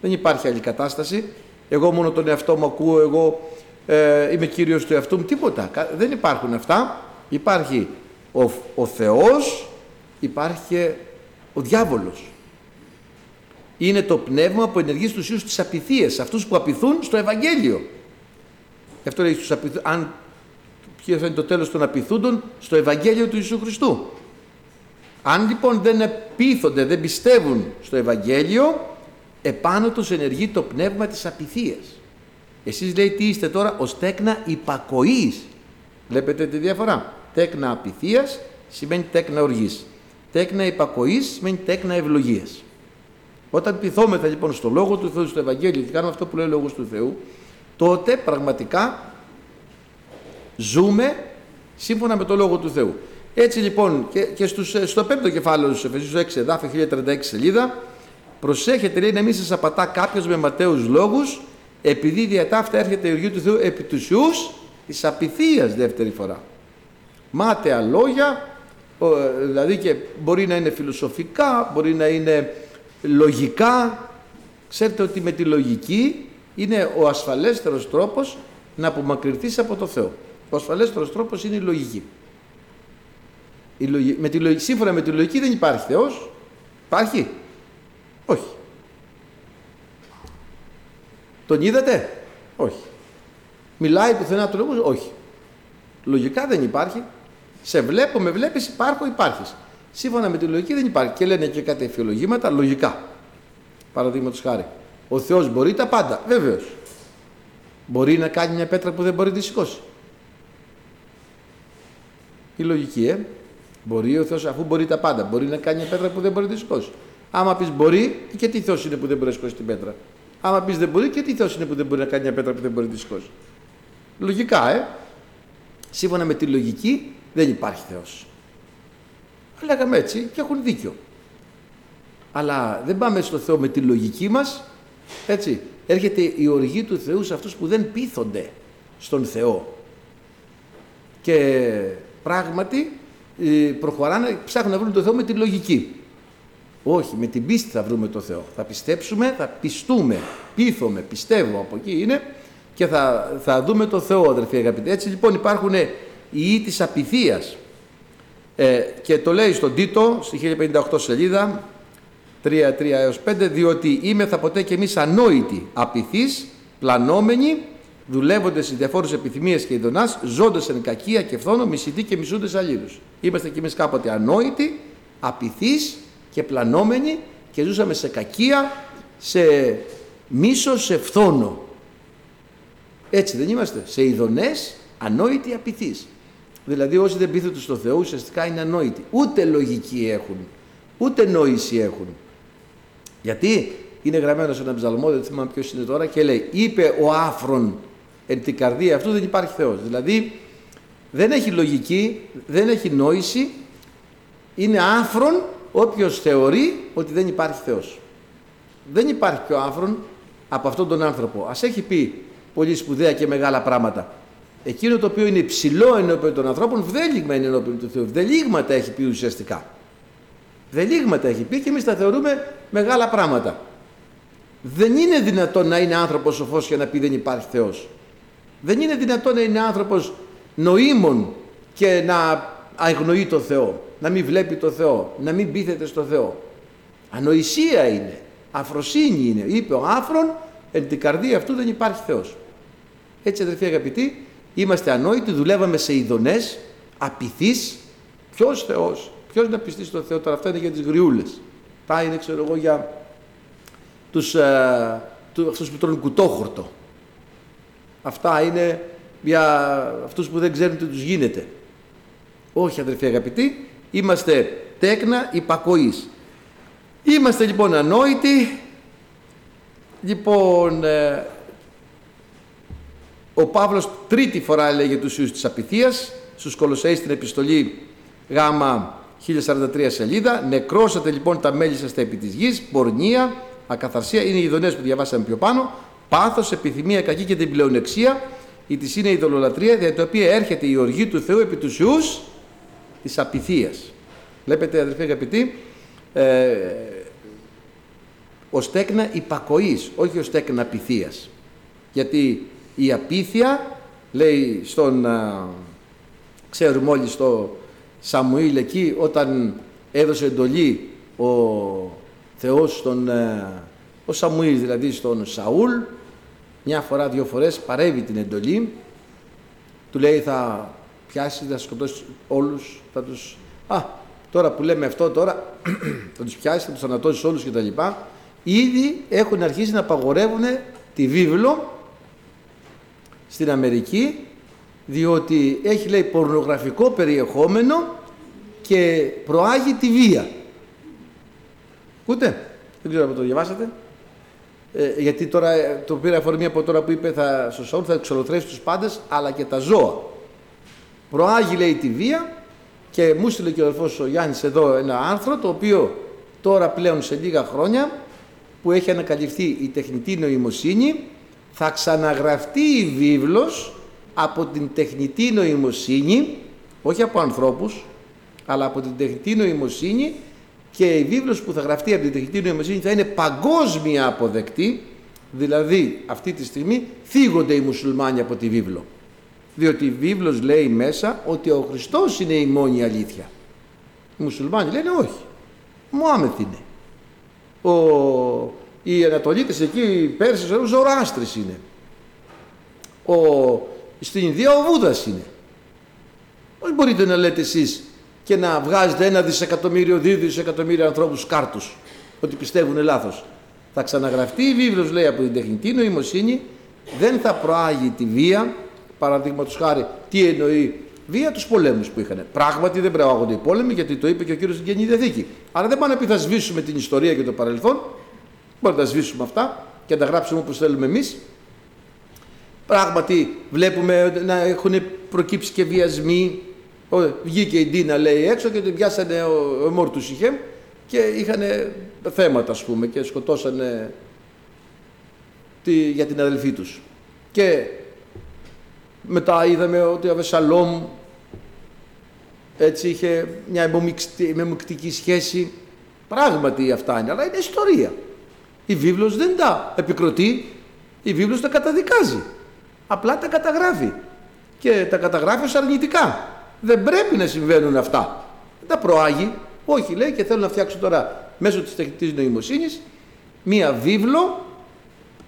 δεν υπάρχει άλλη κατάσταση. Εγώ μόνο τον εαυτό μου ακούω, εγώ είμαι κύριος του εαυτού μου, τίποτα. Δεν υπάρχουν αυτά. Υπάρχει ο Θεός, υπάρχει και ο διάβολος. Είναι το πνεύμα που ενεργεί στους ιούς τις απειθίες, αυτούς που απειθούν στο Ευαγγέλιο. Γι' αυτό λέει στους απειθούν, αν ποιος είναι το τέλος των απειθούντων, στο Ευαγγέλιο του Ιησού Χριστού. Αν λοιπόν δεν επίθονται, δεν πιστεύουν στο Ευαγγέλιο, επάνω τους ενεργεί το πνεύμα της απειθίας. Εσείς, λέει, τι είστε τώρα? Ως τέκνα υπακοής. Βλέπετε τη διαφορά? Τέκνα απειθίας σημαίνει τέκνα οργής. Τέκνα υπακοής σημαίνει τέκνα ευλογίας. Όταν πειθόμεθα λοιπόν στο λόγο του Θεού, στο Ευαγγέλιο, και κάνουμε αυτό που λέει ο λόγος του Θεού, τότε πραγματικά ζούμε σύμφωνα με το λόγο του Θεού. Έτσι λοιπόν, και στο 5ο κεφάλαιο του Εφεσίου, στο 6 εδάφιο, 1036 σελίδα, προσέχετε, λέει, να μην σας απατά κάποιος με ματαίους λόγους, επειδή διατάφτα έρχεται η οργή του Θεού επί τους ιούς της απειθίας, δεύτερη φορά. Μάταια λόγια, δηλαδή, και μπορεί να είναι φιλοσοφικά, μπορεί να είναι λογικά. Ξέρετε ότι με τη λογική είναι ο ασφαλέστερος τρόπος να απομακρυνθείς από το Θεό. Ο ασφαλέστερος τρόπος είναι η λογική. Σύμφωνα με τη λογική δεν υπάρχει Θεός. Υπάρχει? Όχι. Τον είδατε? Όχι. Μιλάει πουθενά του λόγου? Όχι. Λογικά δεν υπάρχει. Σε βλέπω, με βλέπεις, υπάρχω, υπάρχεις. Σύμφωνα με τη λογική δεν υπάρχει. Και λένε και κάτι εφιολογήματα λογικά. Παραδείγματος χάρη. Ο Θεός μπορεί τα πάντα. Βεβαίως. Μπορεί να κάνει μια πέτρα που δεν μπορεί να τη σηκώσει. Η λογική, Μπορεί ο Θεός, αφού μπορεί τα πάντα, μπορεί να κάνει μια πέτρα που δεν μπορεί να τη σηκώσει. Άμα πεις μπορεί, και τι Θεός είναι που δεν μπορεί να σηκώσει την πέτρα? Άμα πεις δεν μπορεί, και τι Θεός είναι που δεν μπορεί να κάνει μια πέτρα που δεν μπορεί να τη σηκώσει? Λογικά, Σύμφωνα με τη λογική δεν υπάρχει Θεός. Λέγαμε έτσι και έχουν δίκιο. Αλλά δεν πάμε στο Θεό με τη λογική μας, έτσι. Έρχεται η οργή του Θεού σε αυτούς που δεν πείθονται στον Θεό. Και πράγματι προχωράνε, ψάχνουν να βρουν τον Θεό με τη λογική. Όχι, με την πίστη θα βρούμε τον Θεό. Θα πιστέψουμε, θα πιστούμε, πείθομαι, πιστεύω, από εκεί είναι, και θα δούμε τον Θεό, αδερφοί αγαπητοί. Έτσι λοιπόν υπάρχουν οι ιοί της απειθίας. Και το λέει στον Τίτο, στη 1058 σελίδα, 3-5, διότι είμεθα ποτέ και εμείς ανόητοι, απειθείς, πλανόμενοι, δουλεύοντες στις διαφόρους επιθυμίες και ειδονάς, ζώντες εν κακία και φθόνο, μισητοί και μισούντες αλλήλους. Είμαστε κι εμείς κάποτε ανόητοι, απειθείς και πλανόμενοι, και ζούσαμε σε κακία, σε μίσος, σε φθόνο. Έτσι δεν είμαστε? Σε ειδονές, ανόητοι, απειθείς. Δηλαδή όσοι δεν πείθονται στο Θεό ουσιαστικά είναι ανόητοι. Ούτε λογική έχουν, ούτε νόηση έχουν. Γιατί είναι γραμμένο σε έναν ψαλμό, δεν θυμάμαι ποιος είναι τώρα, και λέει, είπε ο άφρον εν την καρδία αυτού, δεν υπάρχει Θεός. Δηλαδή δεν έχει λογική, δεν έχει νόηση, είναι άφρον όποιος θεωρεί ότι δεν υπάρχει Θεός. Δεν υπάρχει πιο άφρον από αυτόν τον άνθρωπο. Ας έχει πει πολύ σπουδαία και μεγάλα πράγματα. Εκείνο το οποίο είναι υψηλό ενώπιον των ανθρώπων, βδέλιγμα είναι ενώπιον του Θεού. Βδελίγματα έχει πει ουσιαστικά. Βδελίγματα έχει πει και εμείς τα θεωρούμε μεγάλα πράγματα. Δεν είναι δυνατόν να είναι άνθρωπος σοφός και να πει δεν υπάρχει Θεός. Δεν είναι δυνατόν να είναι άνθρωπος νοήμων και να αγνοεί το Θεό, να μην βλέπει το Θεό, να μην πείθεται στο Θεό. Ανοησία είναι, αφροσύνη είναι. Είπε ο άφρον, εν την καρδία αυτού δεν υπάρχει Θεός. Έτσι, αδερφοί αγαπητοί, Είμαστε ανόητοι, δουλεύαμε σε ειδονές, απειθείς. Ποιος Θεός, ποιος να πιστεί στον Θεό τώρα? Αυτά είναι για τις γριούλες. Τα είναι, ξέρω εγώ, για αυτούς που τρώνε κουτόχορτο. Αυτά είναι για αυτούς που δεν ξέρουν τι τους γίνεται. Όχι, αδερφοί αγαπητοί, είμαστε τέκνα υπακοής. Είμαστε λοιπόν ανόητοι. Λοιπόν, ο Παύλος τρίτη φορά λέγει τους ιούς της απειθίας στους Κολοσσαείς στην επιστολή γάμα 1043 σελίδα. Νεκρώσατε λοιπόν τα μέλη σας τα επί της γης, πορνεία, ακαθαρσία, είναι οι ειδονές που διαβάσαμε πιο πάνω, πάθος, επιθυμία κακή και την πλεονεξία, η της είναι η ειδωλολατρία, δια το οποία έρχεται η οργή του Θεού επί τους ιούς της απειθίας. Βλέπετε, αδερφοί αγαπητοί, ως τέκνα υπακοής, όχι ως τέκνα απειθίας. Γιατί η απείθεια, λέει στον, ξέρουμε όλοι στο Σαμουήλ εκεί, όταν έδωσε εντολή ο Θεός στον ο Σαμουήλ, δηλαδή στον Σαούλ, μια φορά, δύο φορές παρέβει την εντολή, του λέει θα πιάσει, θα σκοτώσει όλους, θα τους... Α, τώρα που λέμε αυτό τώρα, θα τους πιάσει, θα τους ανατώσεις όλους κτλ. Ήδη έχουν αρχίσει να απαγορεύουν τη βίβλο στην Αμερική, διότι έχει, λέει, πορνογραφικό περιεχόμενο και προάγει τη βία. Ούτε, δεν ξέρω αν το διαβάσατε, γιατί τώρα το πήρα αφορμή από τώρα που είπε στο Σαούλ, θα εξολοθρέσει τους πάντες αλλά και τα ζώα. Προάγει, λέει, τη βία. Και μου στείλε και ο αδελφός ο Γιάννης εδώ ένα άρθρο, το οποίο τώρα πλέον σε λίγα χρόνια που έχει ανακαλυφθεί η τεχνητή νοημοσύνη, θα ξαναγραφτεί η βίβλος από την τεχνητή νοημοσύνη, όχι από ανθρώπους, αλλά από την τεχνητή νοημοσύνη, και η βίβλος που θα γραφτεί από την τεχνητή νοημοσύνη θα είναι παγκόσμια αποδεκτή. Δηλαδή αυτή τη στιγμή θίγονται οι μουσουλμάνοι από τη βίβλο, διότι η βίβλος λέει μέσα ότι ο Χριστός είναι η μόνη αλήθεια. Οι μουσουλμάνοι λένε όχι, Μωάμεθ είναι. Οι Ανατολίτες εκεί, οι Πέρσες, ο Ζωροάστρης είναι. Στην Ινδία ο Βούδας είναι. Πώς μπορείτε να λέτε εσείς και να βγάζετε 1 δισεκατομμύριο, 2 δισεκατομμύρια ανθρώπους κάρτους ότι πιστεύουν λάθος? Θα ξαναγραφτεί η βίβλος, λέει, από την τεχνητή νοημοσύνη, δεν θα προάγει τη βία. Παραδείγματος χάρη, τι εννοεί βία? Τους πολέμους που είχαν. Πράγματι δεν προάγονται οι πόλεμοι, γιατί το είπε και ο Κύριος στην Καινή Διαθήκη. Αλλά δεν πάνε να πει θα σβήσουμε την ιστορία και το παρελθόν. Μπορεί να τα σβήσουμε αυτά και να τα γράψουμε όπως θέλουμε εμείς. Πράγματι βλέπουμε να έχουν προκύψει και βιασμοί. Βγήκε η Δίνα, λέει, έξω και την πιάσανε ο Μόρτου Σιχέμ και είχαν θέματα, ας πούμε, και σκοτώσανε για την αδελφή τους. Και μετά είδαμε ότι ο Αβεσσαλόμ έτσι είχε μια μεμουκτική σχέση. Πράγματι αυτά είναι, αλλά είναι ιστορία. Η βίβλος δεν τα επικροτεί, η βίβλος τα καταδικάζει. Απλά τα καταγράφει και τα καταγράφει ως αρνητικά. Δεν πρέπει να συμβαίνουν αυτά. Δεν τα προάγει. Όχι, λέει, και θέλω να φτιάξω τώρα μέσω της τεχνητής νοημοσύνης μία βίβλο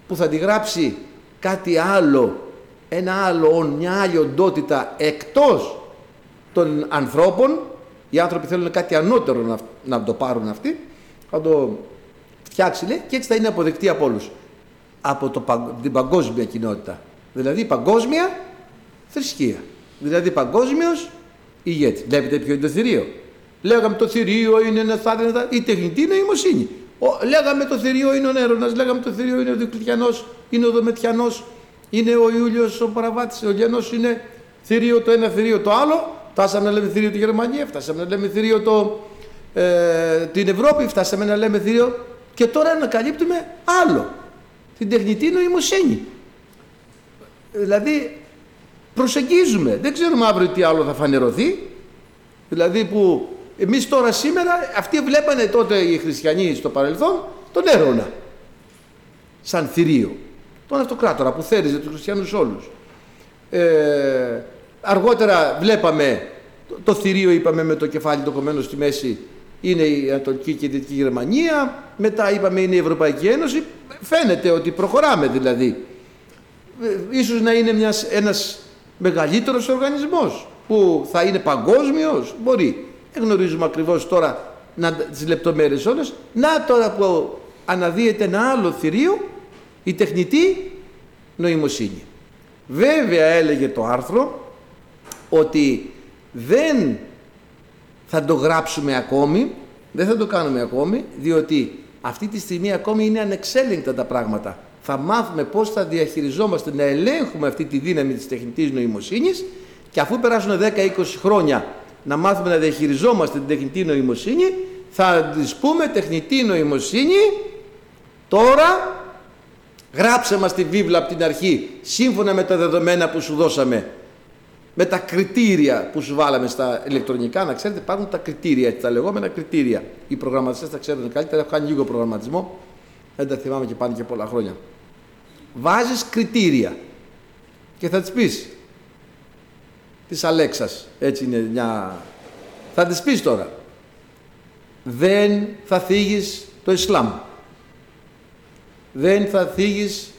που θα τη γράψει κάτι άλλο, ένα άλλο όν, μια άλλη οντότητα εκτός των ανθρώπων. Οι άνθρωποι θέλουν κάτι ανώτερο να το πάρουν αυτοί. Θα το φτιάξει, λέει, και έτσι θα είναι αποδεκτή από όλους. Από την παγκόσμια κοινότητα. Δηλαδή παγκόσμια θρησκεία. Δηλαδή παγκόσμιος ηγέτης. Βλέπετε ποιο είναι το θηρίο. Λέγαμε το θηρίο είναι ένα θάρρο, η τεχνητή νοημοσύνη. Λέγαμε το θηρίο είναι ο Νέρονας, λέγαμε το θηρίο είναι ο Διοκλητιανός, είναι ο Δομετιανός, είναι ο Ιούλιος ο Παραβάτης, ο Λένος, είναι θηρίο το ένα, θηρίο το άλλο. Φτάσαμε να λέμε θηρίο τη Γερμανία, φτάσαμε να λέμε θηρίο την Ευρώπη, φτάσαμε να λέμε θηρίο. Και τώρα ανακαλύπτουμε άλλο. Την τεχνητή νοημοσύνη. Δηλαδή προσεγγίζουμε. Δεν ξέρουμε αύριο τι άλλο θα φανερωθεί. Δηλαδή που εμείς τώρα σήμερα, αυτοί βλέπανε τότε οι χριστιανοί στο παρελθόν τον Έρωνα σαν θηρίο. Τον αυτοκράτορα που θέριζε τους χριστιανούς όλους. Αργότερα βλέπαμε το θηρίο, είπαμε, με το κεφάλι το κομμένο στη μέση, είναι η Ανατολική και η Δυτική Γερμανία. Μετά είπαμε είναι η Ευρωπαϊκή Ένωση. Φαίνεται ότι προχωράμε δηλαδή. Ίσως να είναι ένας μεγαλύτερος οργανισμός που θα είναι παγκόσμιος, μπορεί. Δεν γνωρίζουμε ακριβώς τώρα τις λεπτομέρειες όλες. Να τώρα που αναδύεται ένα άλλο θηρίο, η τεχνητή νοημοσύνη. Βέβαια έλεγε το άρθρο ότι δεν θα το γράψουμε ακόμη, δεν θα το κάνουμε ακόμη, διότι αυτή τη στιγμή ακόμη είναι ανεξέλεγκτα τα πράγματα. Θα μάθουμε πώς θα διαχειριζόμαστε, να ελέγχουμε αυτή τη δύναμη της τεχνητής νοημοσύνης, και αφού περάσουν 10-20 χρόνια να μάθουμε να διαχειριζόμαστε την τεχνητή νοημοσύνη, θα της πούμε τεχνητή νοημοσύνη, τώρα γράψε μας τη βίβλα από την αρχή σύμφωνα με τα δεδομένα που σου δώσαμε, με τα κριτήρια που σου βάλαμε στα ηλεκτρονικά. Να ξέρετε, υπάρχουν τα κριτήρια, τα λεγόμενα κριτήρια. Οι προγραμματιστές τα ξέρουν καλύτερα, έχω κάνει λίγο προγραμματισμό, δεν τα θυμάμαι και πάνε και πολλά χρόνια. Βάζεις κριτήρια και θα τις πεις της Αλέξας, έτσι είναι μια... θα τις πεις τώρα, δεν θα θίγεις το Ισλάμ, δεν θα θίγεις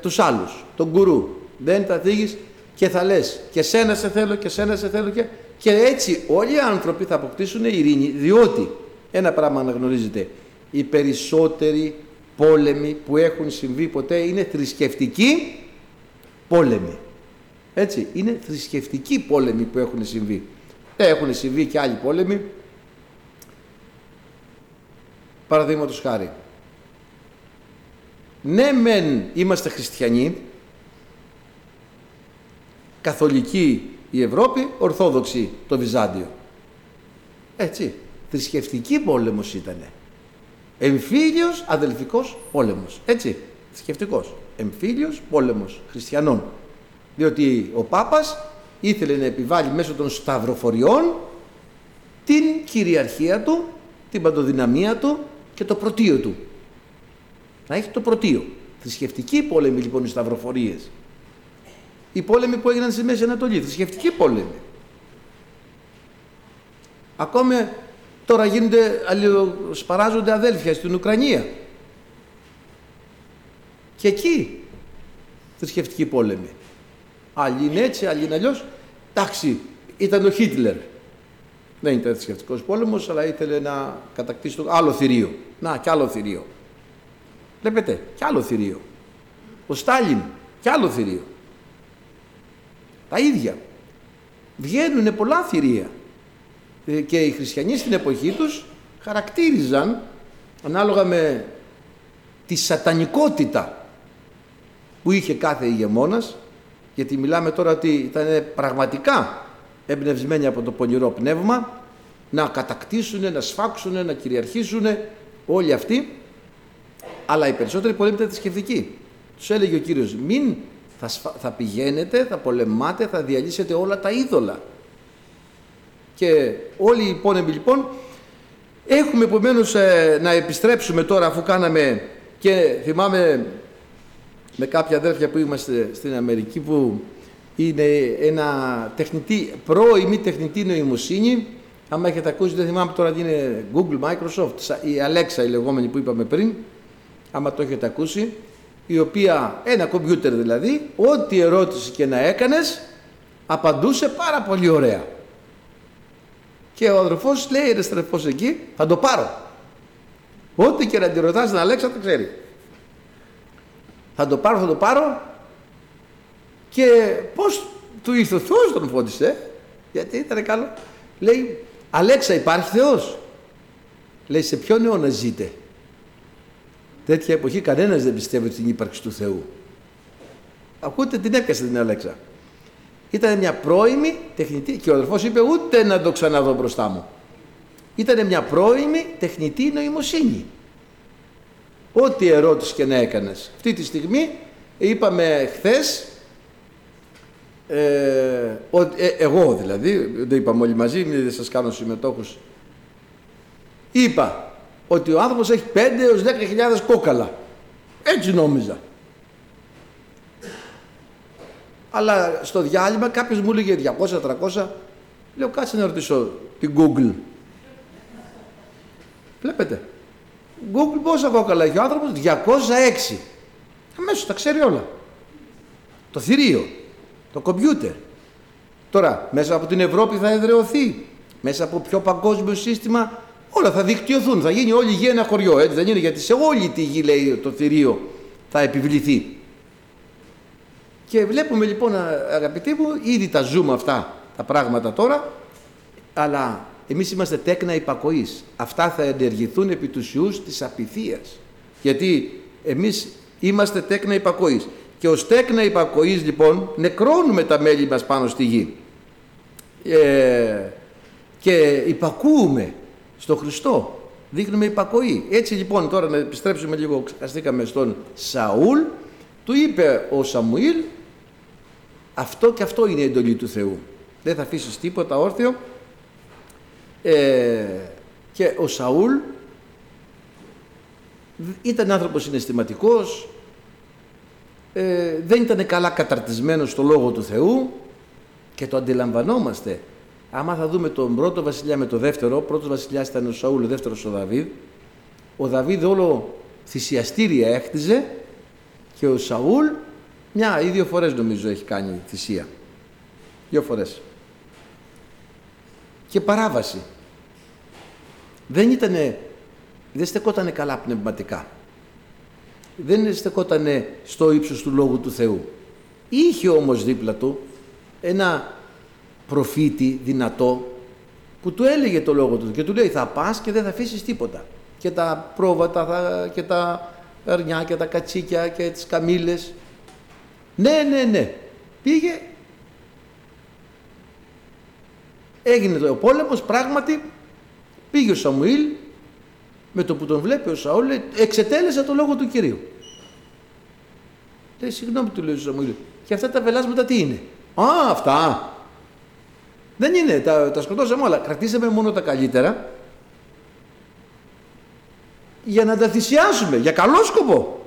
τους άλλους, τον γκουρού, δεν θα θίγεις, και θα λες και σένα σε θέλω και σένα σε θέλω, και έτσι όλοι οι άνθρωποι θα αποκτήσουν ειρήνη, διότι ένα πράγμα αναγνωρίζεται: οι περισσότεροι πόλεμοι που έχουν συμβεί ποτέ είναι θρησκευτικοί πόλεμοι. Έτσι, είναι θρησκευτικοί πόλεμοι που έχουν συμβεί. Έχουν συμβεί και άλλοι πόλεμοι. Παραδείγματος χάρη. Ναι, μεν είμαστε χριστιανοί, καθολική η Ευρώπη, ορθόδοξη το Βυζάντιο. Έτσι, θρησκευτική πόλεμος ήτανε. Εμφύλιος αδελφικός πόλεμος. Έτσι, θρησκευτικός. Εμφύλιος πόλεμος χριστιανών. Διότι ο Πάπας ήθελε να επιβάλλει μέσω των σταυροφοριών την κυριαρχία του, την παντοδυναμία του και το πρωτείο του. Να έχει το πρωτείο. Θρησκευτικοί πόλεμοι λοιπόν οι σταυροφορίες. Οι πόλεμοι που έγιναν στη Μέση Ανατολή, θρησκευτικοί πόλεμοι. Ακόμη τώρα γίνονται, σπαράζονται αδέλφια στην Ουκρανία. Και εκεί θρησκευτικοί πόλεμοι. Άλλοι είναι έτσι, άλλοι είναι αλλιώς. Εντάξει, ήταν ο Χίτλερ. Δεν ήταν θρησκευτικός πόλεμος, αλλά ήθελε να κατακτήσει το άλλο θηρίο. Να, κι άλλο θηρίο. Βλέπετε, κι άλλο θηρίο. Ο Στάλιν, κι άλλο θηρίο. Τα ίδια. Βγαίνουνε πολλά θηρία. Και οι χριστιανοί στην εποχή τους χαρακτήριζαν ανάλογα με τη σατανικότητα που είχε κάθε ηγεμόνας. Γιατί μιλάμε τώρα ότι ήταν πραγματικά εμπνευσμένοι από το πονηρό πνεύμα να κατακτήσουν, να σφάξουν, να κυριαρχήσουν όλοι αυτοί. Αλλά οι περισσότεροι πολέμοι ήταν θρησκευτικοί. Τους έλεγε ο Κύριος: μην θα πηγαίνετε, θα πολεμάτε, θα διαλύσετε όλα τα είδωλα. Και όλοι οι πόνεμοι λοιπόν έχουμε, επομένως, να επιστρέψουμε τώρα, αφού κάναμε, και θυμάμαι με κάποια αδέρφια που είμαστε στην Αμερική, που είναι ένα τεχνητή, πρώιμη τεχνητή νοημοσύνη. Άμα έχετε ακούσει, δεν θυμάμαι τώρα τι είναι, Google, Microsoft, η Alexa η λεγόμενη που είπαμε πριν, άμα το έχετε ακούσει, η οποία, ένα κομπιούτερ δηλαδή, ό,τι ερώτηση και να έκανες απαντούσε πάρα πολύ ωραία. Και ο αδερφός λέει, ρε στρεφός εκεί, θα το πάρω. Ό,τι και να τη ρωτάς την Alexa το ξέρει. Θα το πάρω. Και πώς του ήρθε ο Θεός, τον φώτισε, γιατί ήταν καλό. Λέει: Αλέξα, υπάρχει Θεός? Λέει: σε ποιον αιώνα ζείτε? Τέτοια εποχή κανένας δεν πιστεύει στην ύπαρξη του Θεού. Ακούτε, την έπιασε την Αλέξα. Ήταν μια πρώιμη τεχνητή, και ο αδερφός είπε: ούτε να το ξαναδώ μπροστά μου. Ήταν μια πρώιμη τεχνητή νοημοσύνη. Ό,τι ερώτηση και να έκανες. Αυτή τη στιγμή είπαμε χθες, εγώ δηλαδή, το είπαμε όλοι μαζί, μην σας κάνω συμμετόχους, είπα ότι ο άνθρωπος έχει 5 έως 10.000 κόκαλα. Έτσι νόμιζα. Αλλά στο διάλειμμα κάποιος μου έλεγε 200-300. Λέω: κάτσε να ρωτήσω την Google. Βλέπετε. Google πόσα κόκαλα έχει ο άνθρωπος? 206. Αμέσως τα ξέρει όλα. Το θηρίο. το κομπιούτερ. Τώρα, μέσα από την Ευρώπη θα εδραιωθεί, μέσα από πιο παγκόσμιο σύστημα, όλα θα δικτυωθούν, θα γίνει όλη η γη ένα χωριό, έτσι δεν είναι, γιατί σε όλη τη γη, λέει, το θηρίο θα επιβληθεί. Και βλέπουμε λοιπόν, αγαπητοί μου, ήδη τα ζούμε αυτά τα πράγματα τώρα, αλλά εμείς είμαστε τέκνα υπακοής. Αυτά θα ενεργηθούν επί τους ιούς της απειθίας. Γιατί εμείς είμαστε τέκνα υπακοής. Και ως τέκνα υπακοής, λοιπόν, νεκρώνουμε τα μέλη μας πάνω στη γη. Και υπακούουμε στο Χριστό. Δείχνουμε υπακοή. Έτσι λοιπόν, τώρα να επιστρέψουμε λίγο, ξεχαστήκαμε στον Σαούλ. Του είπε ο Σαμουήλ, αυτό και αυτό είναι η εντολή του Θεού. Δεν θα αφήσεις τίποτα όρθιο. Και ο Σαούλ ήταν άνθρωπος συναισθηματικός, δεν ήταν καλά καταρτισμένος στο Λόγο του Θεού και το αντιλαμβανόμαστε. Άμα θα δούμε τον πρώτο βασιλιά με τον δεύτερο, ο πρώτος βασιλιάς ήταν ο Σαούλ, ο δεύτερος ο Δαβίδ. Ο Δαβίδ όλο θυσιαστήρια έχτιζε και ο Σαούλ μια ή δύο φορές νομίζω έχει κάνει θυσία. Δύο φορές. Και παράβαση. Δεν στεκότανε καλά πνευματικά. Δεν στεκότανε στο ύψος του Λόγου του Θεού. Είχε όμως δίπλα του ένα προφήτη δυνατό που του έλεγε το Λόγο του και του λέει θα πας και δεν θα αφήσεις τίποτα. Και τα πρόβατα και τα αρνιά και τα κατσίκια και τις καμήλες. Ναι. Πήγε. Έγινε ο πόλεμος, πράγματι πήγε ο Σαμουήλ, με το που τον βλέπει ο Σαούλ, εξετέλεσα το Λόγο του Κυρίου. Λέει, συγγνώμη, του λέει ο Σαμουήλ, και αυτά τα βελάσματα τι είναι? Α, αυτά. Δεν είναι, τα σκοτώσαμε όλα, κρατήσαμε μόνο τα καλύτερα για να τα θυσιάσουμε, για καλό σκοπό.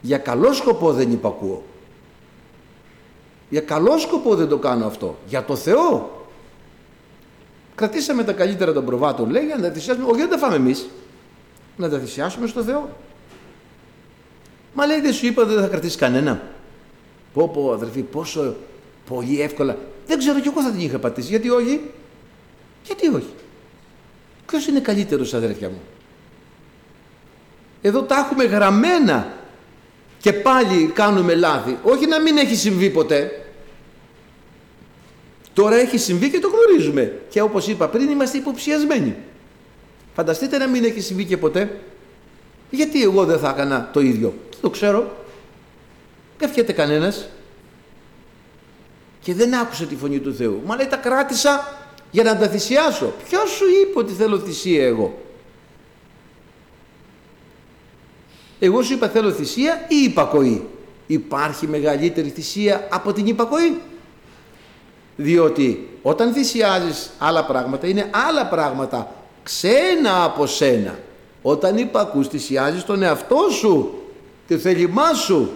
Για καλό σκοπό δεν υπακούω. Για καλό σκοπό δεν το κάνω αυτό, για το Θεό. Κρατήσαμε τα καλύτερα των προβάτων, λέει, για να τα θυσιάσουμε. Όχι, δεν τα φάμε εμείς. Να τα θυσιάσουμε στο Θεό. Μα λέει, δεν σου είπα δεν θα κρατήσει κανένα? Πω, αδερφοί, πόσο πολύ εύκολα. Δεν ξέρω, κι εγώ θα την είχα πατήσει. Γιατί όχι. Ποιος είναι καλύτερος, αδέρφια μου? Εδώ τα έχουμε γραμμένα και πάλι κάνουμε λάθη. Όχι να μην έχει συμβεί ποτέ. Τώρα έχει συμβεί και το γνωρίζουμε. Και όπως είπα πριν, είμαστε υποψιασμένοι. Φανταστείτε να μην έχει συμβεί και ποτέ. Γιατί εγώ δεν θα έκανα το ίδιο? Δεν το ξέρω. Δεν φταίει κανένας. Και δεν άκουσε τη φωνή του Θεού. Μα λέει τα κράτησα για να τα θυσιάσω. Ποιος σου είπε ότι θέλω θυσία εγώ? Εγώ σου είπα θέλω θυσία ή υπακοή? Υπάρχει μεγαλύτερη θυσία από την υπακοή? Διότι όταν θυσιάζεις άλλα πράγματα, είναι άλλα πράγματα ξένα από σένα. Όταν υπακούς, θυσιάζεις τον εαυτό σου, το θέλημά σου.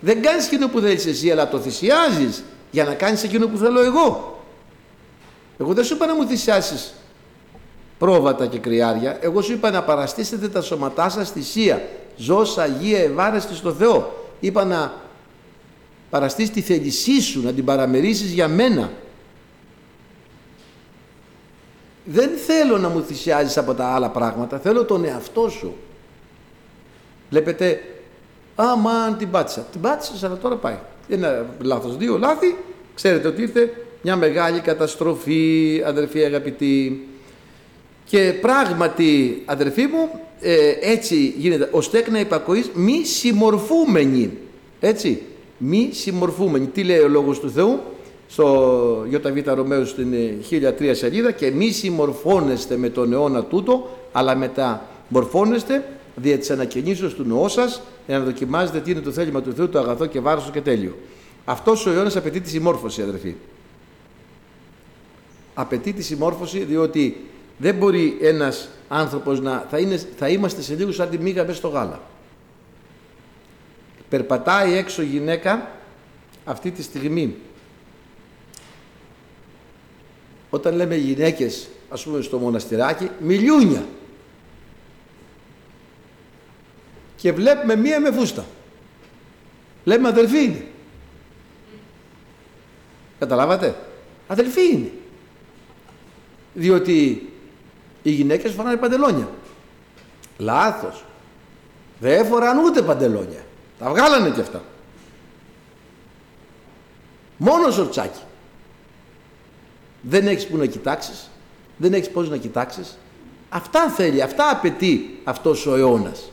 Δεν κάνεις εκείνο που θέλεις εσύ, αλλά το θυσιάζεις για να κάνεις εκείνο που θέλω εγώ. Εγώ δεν σου είπα να μου θυσιάσεις πρόβατα και κρυάρια. Εγώ σου είπα να παραστήσετε τα σώματά σας θυσία, ζώσα αγία ευάρεστη στο Θεό. Είπα να παραστείς τη θέλησή σου, να την παραμερίσεις για μένα. Δεν θέλω να μου θυσιάζεις από τα άλλα πράγματα, θέλω τον εαυτό σου. Βλέπετε, αμάν την πάτησα. Την πάτησες, αλλά τώρα πάει. Ένα λάθος, δύο λάθη, ξέρετε ότι ήρθε μια μεγάλη καταστροφή, αδερφοί αγαπητοί. Και πράγματι, αδερφοί μου, έτσι γίνεται, ως τέκνα υπακοής μη συμμορφούμενοι, έτσι. Μη συμμορφούμενοι. Τι λέει ο Λόγος του Θεού στο Ιωταβήτα Ρωμαίου στην 1003 σελίδα? Και μη συμμορφώνεστε με τον αιώνα τούτο, αλλά μεταμορφώνεστε δια της ανακαινήσεως του νοός σας, για να δοκιμάζετε τι είναι το θέλημα του Θεού, το αγαθό και βάρος του και τέλειο. Αυτός ο αιώνας απαιτεί τη συμμόρφωση, αδερφοί. Απαιτεί τη συμμόρφωση, διότι δεν μπορεί ένας άνθρωπος να... θα είμαστε σε λίγο σαν τη μύγα μες στο γάλα. Περπατάει έξω γυναίκα αυτή τη στιγμή. Όταν λέμε γυναίκες, ας πούμε στο μοναστηράκι, μιλιούνια. Και βλέπουμε μία με φούστα. Λέμε αδελφή είναι. Καταλάβατε. Αδελφοί είναι. Διότι οι γυναίκες φοράνε παντελόνια. Λάθος. Δεν φοράνε ούτε παντελόνια. Τα βγάλανε και αυτά. Μόνο σορτσάκι. Δεν έχεις που να κοιτάξεις. Δεν έχεις πώς να κοιτάξεις. Αυτά θέλει, αυτά απαιτεί αυτός ο αιώνας.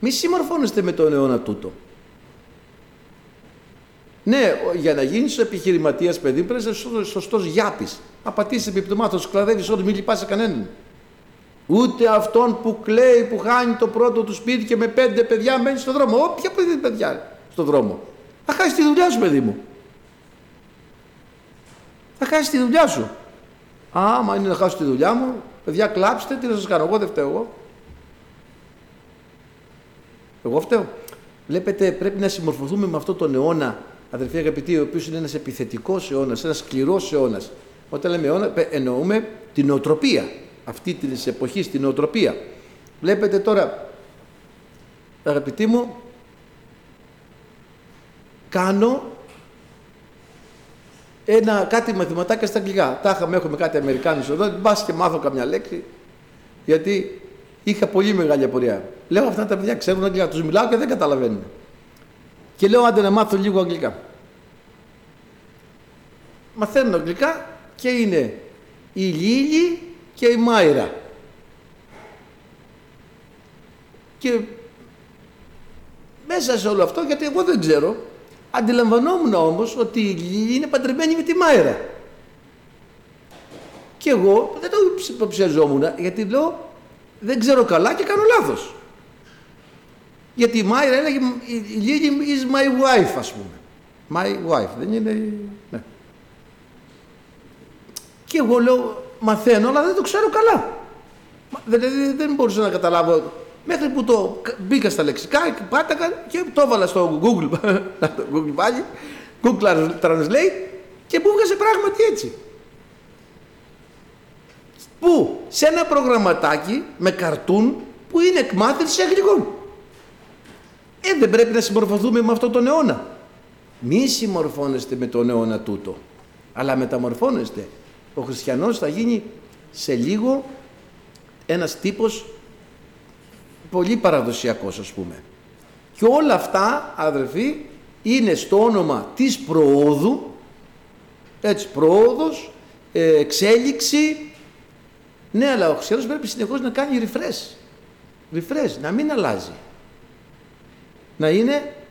Μη συμμορφώνεστε με τον αιώνα τούτο. Ναι, για να γίνεις επιχειρηματίας, παιδί, πρέπει να είσαι σωστός γιάπης. Απατήσεις επί του μάθος, κλαδεύεις όλους, μην λυπάσαι κανέναν. Ούτε αυτόν που κλαίει, που χάνει το πρώτο του σπίτι και με 5 παιδιά μένει στον δρόμο. Όποια παιδιά στον δρόμο. Θα χάσεις τη δουλειά σου, παιδί μου. Θα χάσεις τη δουλειά σου. Άμα είναι να χάσω τη δουλειά μου, παιδιά, κλάψτε, τι να σας κάνω, εγώ δεν φταίω εγώ. Εγώ φταίω. Βλέπετε, πρέπει να συμμορφωθούμε με αυτόν τον αιώνα, αδελφοί αγαπητοί, ο οποίος είναι ένας επιθετικός αιώνας, ένας σκληρός αιώνας. Όταν λέμε αιώνα, εννοούμε την νοοτροπία αυτή της εποχής, την νοοτροπία. Βλέπετε τώρα, αγαπητοί μου, κάνω κάτι μαθηματάκια στα αγγλικά. Τα είχαμε, έχουμε κάτι Αμερικάνους εδώ, δεν πας και μάθω καμιά λέξη, γιατί είχα πολύ μεγάλη απορία. Λέω αυτά τα παιδιά ξέρουν αγγλικά, τους μιλάω και δεν καταλαβαίνουν. Και λέω άντε να μάθω λίγο αγγλικά. Μαθαίνουν αγγλικά και είναι η Λίλη και η Μάιρα. Και μέσα σε όλο αυτό, γιατί εγώ δεν ξέρω, αντιλαμβανόμουν όμως ότι η Λίλη είναι παντρεμένη με τη Μάιρα. Και εγώ δεν το υποψιαζόμουν, γιατί λέω δεν ξέρω καλά και κάνω λάθος. Γιατί η Μάιρα έλεγε η Λίλη is my wife, ας πούμε. My wife, δεν είναι... Ναι. Και εγώ λέω μαθαίνω, αλλά δεν το ξέρω καλά. Δηλαδή δεν μπορούσα να καταλάβω. Μέχρι που το μπήκα στα λεξικά και πάτακα και το έβαλα στο Google, Google πάλι, Google Translate και μου βγάζει πράγματι έτσι. Πού? Σε ένα προγραμματάκι με καρτούν που είναι εκμάθηση αγγλικών. Δεν πρέπει να συμμορφωθούμε με αυτόν τον αιώνα. Μη συμμορφώνεστε με τον αιώνα τούτο, αλλά μεταμορφώνεστε. Ο χριστιανός θα γίνει σε λίγο ένας τύπος πολύ παραδοσιακός, ας πούμε. Και όλα αυτά, αδερφοί, είναι στο όνομα της προόδου, έτσι, προόδος, εξέλιξη. Ναι, αλλά ο χριστιανός πρέπει συνεχώς να κάνει refresh, να μην αλλάζει.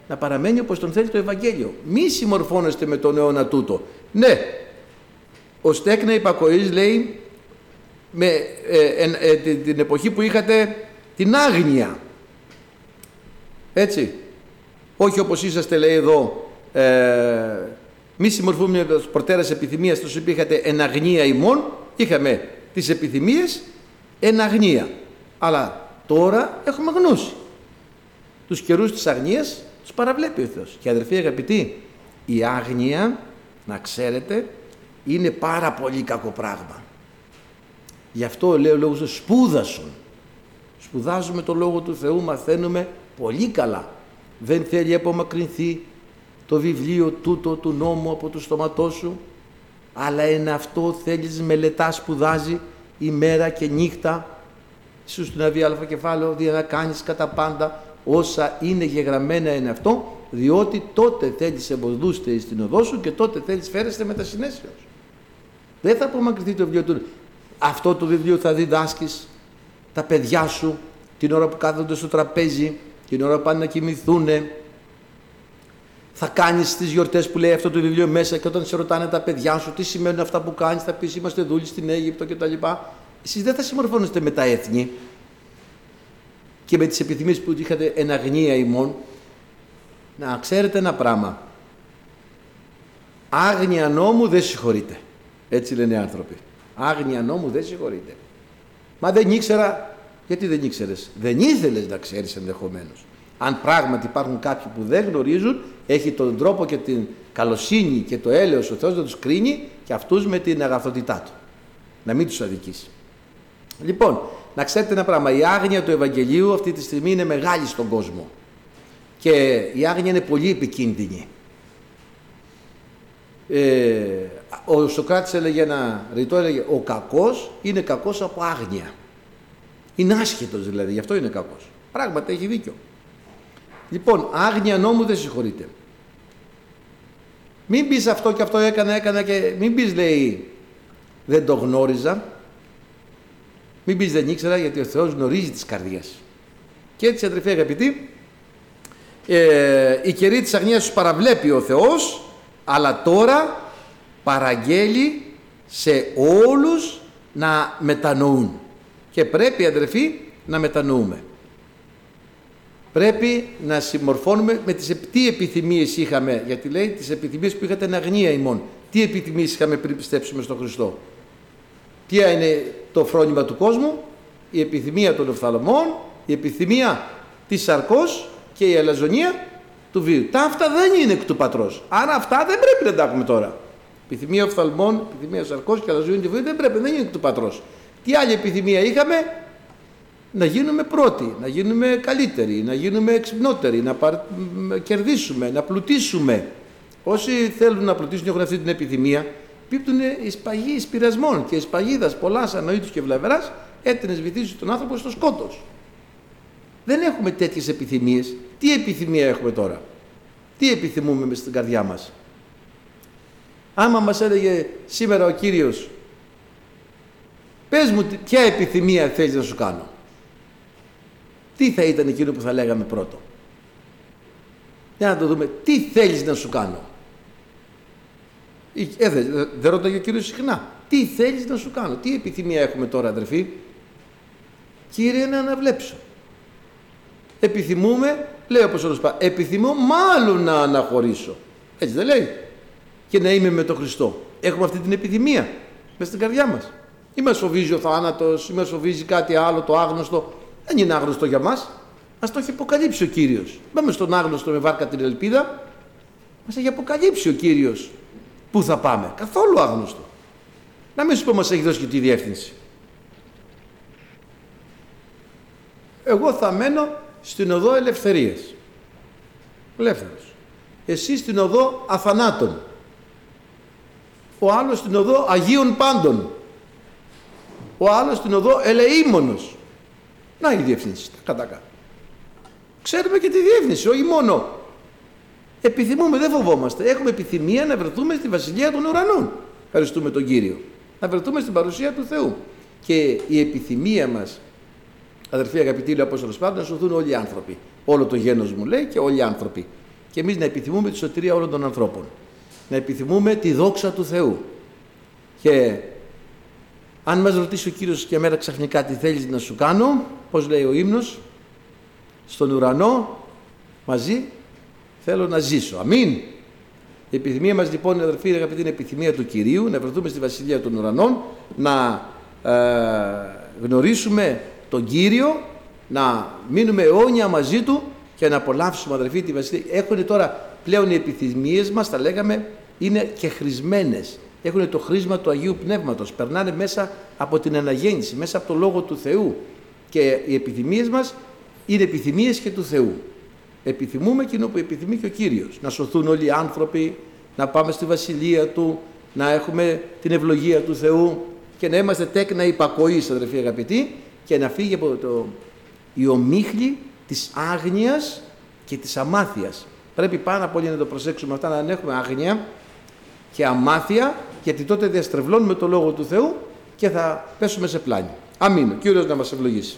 Να παραμένει όπως τον θέλει το Ευαγγέλιο. Μη συμμορφώνεστε με τον αιώνα τούτο. Ναι, ο Στέκνα υπακοής λέει με, την εποχή που είχατε την άγνοια, έτσι, όχι όπως είσαστε, λέει εδώ, μη συμμορφούμε με τους προτέρας επιθυμίας, τους υπήρχατε εν αγνία ημών, είχαμε τις επιθυμίες εν αγνία, αλλά τώρα έχουμε γνώση. Τους καιρούς της αγνίας τους παραβλέπει ο Θεός. Και αδερφοί αγαπητοί, η άγνοια, να ξέρετε, είναι πάρα πολύ κακό πράγμα. Γι' αυτό λέει ο λόγος, σπούδασον. Σπουδάζουμε το Λόγο του Θεού, μαθαίνουμε πολύ καλά. Δεν θέλει απομακρυνθεί το βιβλίο τούτο του νόμου από το στόματό σου, αλλά εν αυτό θέλεις μελετά, σπουδάζει ημέρα και νύχτα. Σου στην Αβία Α κεφάλαιο, δια να κάνεις κατά πάντα όσα είναι γεγραμμένα εν αυτό, διότι τότε θέλεις εμποδούστε εις την οδό σου και τότε θέλεις φέρεστε μετασυνέσεως. Δεν θα απομακρυνθεί το βιβλίο του. Αυτό το βιβλίο θα διδάσκεις τα παιδιά σου, την ώρα που κάθονται στο τραπέζι, την ώρα που πάνε να κοιμηθούνε. Θα κάνεις τις γιορτές που λέει αυτό το βιβλίο μέσα, και όταν σε ρωτάνε τα παιδιά σου τι σημαίνουν αυτά που κάνεις, θα πεις είμαστε δούλοι στην Αίγυπτο κτλ. Εσείς δεν θα συμμορφώνεστε με τα έθνη και με τις επιθυμίες που είχατε εν αγνία ημών. Να ξέρετε ένα πράγμα. Άγνοια νόμου δεν συγχωρείται. Έτσι λένε οι άνθρωποι. Άγνοια νόμου δεν συγχωρείται. Μα δεν ήξερα. Γιατί δεν ήξερες? Δεν ήθελες να ξέρεις ενδεχομένως. Αν πράγματι υπάρχουν κάποιοι που δεν γνωρίζουν, έχει τον τρόπο και την καλοσύνη και το έλεος ο Θεός να τους κρίνει και αυτούς με την αγαθότητά του. Να μην τους αδικήσει. Λοιπόν, να ξέρετε ένα πράγμα. Η άγνοια του Ευαγγελίου αυτή τη στιγμή είναι μεγάλη στον κόσμο. Και η άγνοια είναι πολύ επικίνδυνη. Ο Σωκράτης έλεγε ένα ρητό, έλεγε ο κακός είναι κακός από άγνοια. Είναι άσχετος δηλαδή, γι' αυτό είναι κακός. Πράγματι έχει δίκιο. Λοιπόν, άγνοια νόμου δεν συγχωρείται. Μην πεις αυτό και αυτό έκανα και μην πεις, λέει, δεν το γνώριζα. Μην πεις δεν ήξερα, γιατί ο Θεός γνωρίζει τις καρδιές. Και έτσι, αδερφοί αγαπητοί, η κερί της αγνίας τους παραβλέπει ο Θεός, αλλά τώρα παραγγέλει σε όλους να μετανοούν. Και πρέπει, αδερφοί, να μετανοούμε. Πρέπει να συμμορφώνουμε με τι επιθυμίες είχαμε, γιατί λέει τις επιθυμίες που είχατε εν αγνία ημών. Τι επιθυμίες είχαμε πριν πιστέψουμε στον Χριστό. Τι είναι το φρόνημα του κόσμου, η επιθυμία των οφθαλμών, η επιθυμία της σαρκός και η αλαζονία του βίου. Τα αυτά δεν είναι εκ του πατρός. Άρα αυτά δεν πρέπει να τα έχουμε τώρα. Επιθυμία οφθαλμών, επιθυμία σαρκός και αλαζονία του βίου δεν πρέπει, δεν είναι εκ του πατρός. Τι άλλη επιθυμία είχαμε? Να γίνουμε πρώτοι, να γίνουμε καλύτεροι, να γίνουμε εξυπνότεροι, να κερδίσουμε, να πλουτίσουμε. Όσοι θέλουν να πλουτίσουν έχουν αυτή την επιθυμία, πίπτουν εις παγίς πειρασμών και εις παγίδας πολλάς ανοήτους και βλαβεράς, έτενες βυθίζουν τον άνθρωπο στο σκότος. Δεν έχουμε τέτοιες επιθυμίες. Τι επιθυμία έχουμε τώρα? Τι επιθυμούμε μες στην καρδιά μας? Άμα μας έλεγε σήμερα ο Κύριος, πες μου ποια επιθυμία θέλεις να σου κάνω, τι θα ήταν εκείνο που θα λέγαμε πρώτο? Για να το δούμε. Τι θέλεις να σου κάνω? Δεν ρωτάει ο Κύριος συχνά. Τι θέλεις να σου κάνω? Τι επιθυμία έχουμε τώρα, αδερφοί? Κύριε, να αναβλέψω. Επιθυμούμε, λέει όπως όλος πάει, επιθυμώ μάλλον να αναχωρήσω. Έτσι δεν λέει? Και να είμαι με τον Χριστό. Έχουμε αυτή την επιθυμία μες στην καρδιά μας. Ή μας φοβίζει ο θάνατος, ή μας φοβίζει κάτι άλλο, το άγνωστο. Δεν είναι άγνωστο για μας. Μας το έχει αποκαλύψει ο Κύριος. Πάμε στον άγνωστο με βάρκα την ελπίδα. Μας έχει αποκαλύψει ο Κύριος πού θα πάμε. Καθόλου άγνωστο. Να μην σου πω μας έχει δώσει και τη διεύθυνση. Εγώ θα μένω στην οδό ελευθερίας. Ελεύθερος. Εσύ στην οδό αθανάτων. Ο άλλος στην οδό Αγίων Πάντων. Ο άλλος στην οδό ελεήμονος. Να η διεύθυνση, κατάκα. Ξέρουμε και τη διεύθυνση, όχι μόνο. Επιθυμούμε, δεν φοβόμαστε. Έχουμε επιθυμία να βρεθούμε στη Βασιλεία των Ουρανών. Ευχαριστούμε τον Κύριο. Να βρεθούμε στην παρουσία του Θεού. Και η επιθυμία μας, αδερφοί αγαπητοί, λέει ο Απόστολος Παύλος, να σωθούν όλοι οι άνθρωποι. Όλο το γένος μου λέει και όλοι οι άνθρωποι. Και εμείς να επιθυμούμε τη σωτηρία όλων των ανθρώπων. Να επιθυμούμε τη δόξα του Θεού. Και αν μας ρωτήσει ο Κύριος και μέρα ξαφνικά τι θέλεις να σου κάνω, πώς λέει ο ύμνος, στον ουρανό μαζί θέλω να ζήσω. Αμήν. Η επιθυμία μας λοιπόν, αδερφοί αγαπητοί, είναι επιθυμία του Κυρίου, να βρεθούμε στη Βασιλεία των Ουρανών, να γνωρίσουμε τον Κύριο, να μείνουμε αιώνια μαζί Του και να απολαύσουμε, αδερφοί, τη Βασιλεία. Έχουν τώρα πλέον οι επιθυμίες μας, τα λέγαμε, είναι και χρησμένες. Έχουν το χρήσμα του Αγίου Πνεύματος, περνάνε μέσα από την αναγέννηση, μέσα από το Λόγο του Θεού. Και οι επιθυμίες μας είναι επιθυμίες και του Θεού. Επιθυμούμε εκείνο που επιθυμεί και ο Κύριος. Να σωθούν όλοι οι άνθρωποι, να πάμε στη Βασιλεία Του, να έχουμε την ευλογία του Θεού και να είμαστε τέκνα υπακοής, αδερφοί αγαπητοί, και να φύγει από η ομίχλη της άγνοιας και της αμάθειας. Πρέπει πάνω από όλοι να το προσέξουμε αυτά, να αν έχουμε άγνοια και αμάθεια, γιατί τότε διαστρεβλώνουμε το Λόγο του Θεού και θα πέσουμε σε πλάνη. Αμήν. Ο Κύριος να μας ευλογήσει.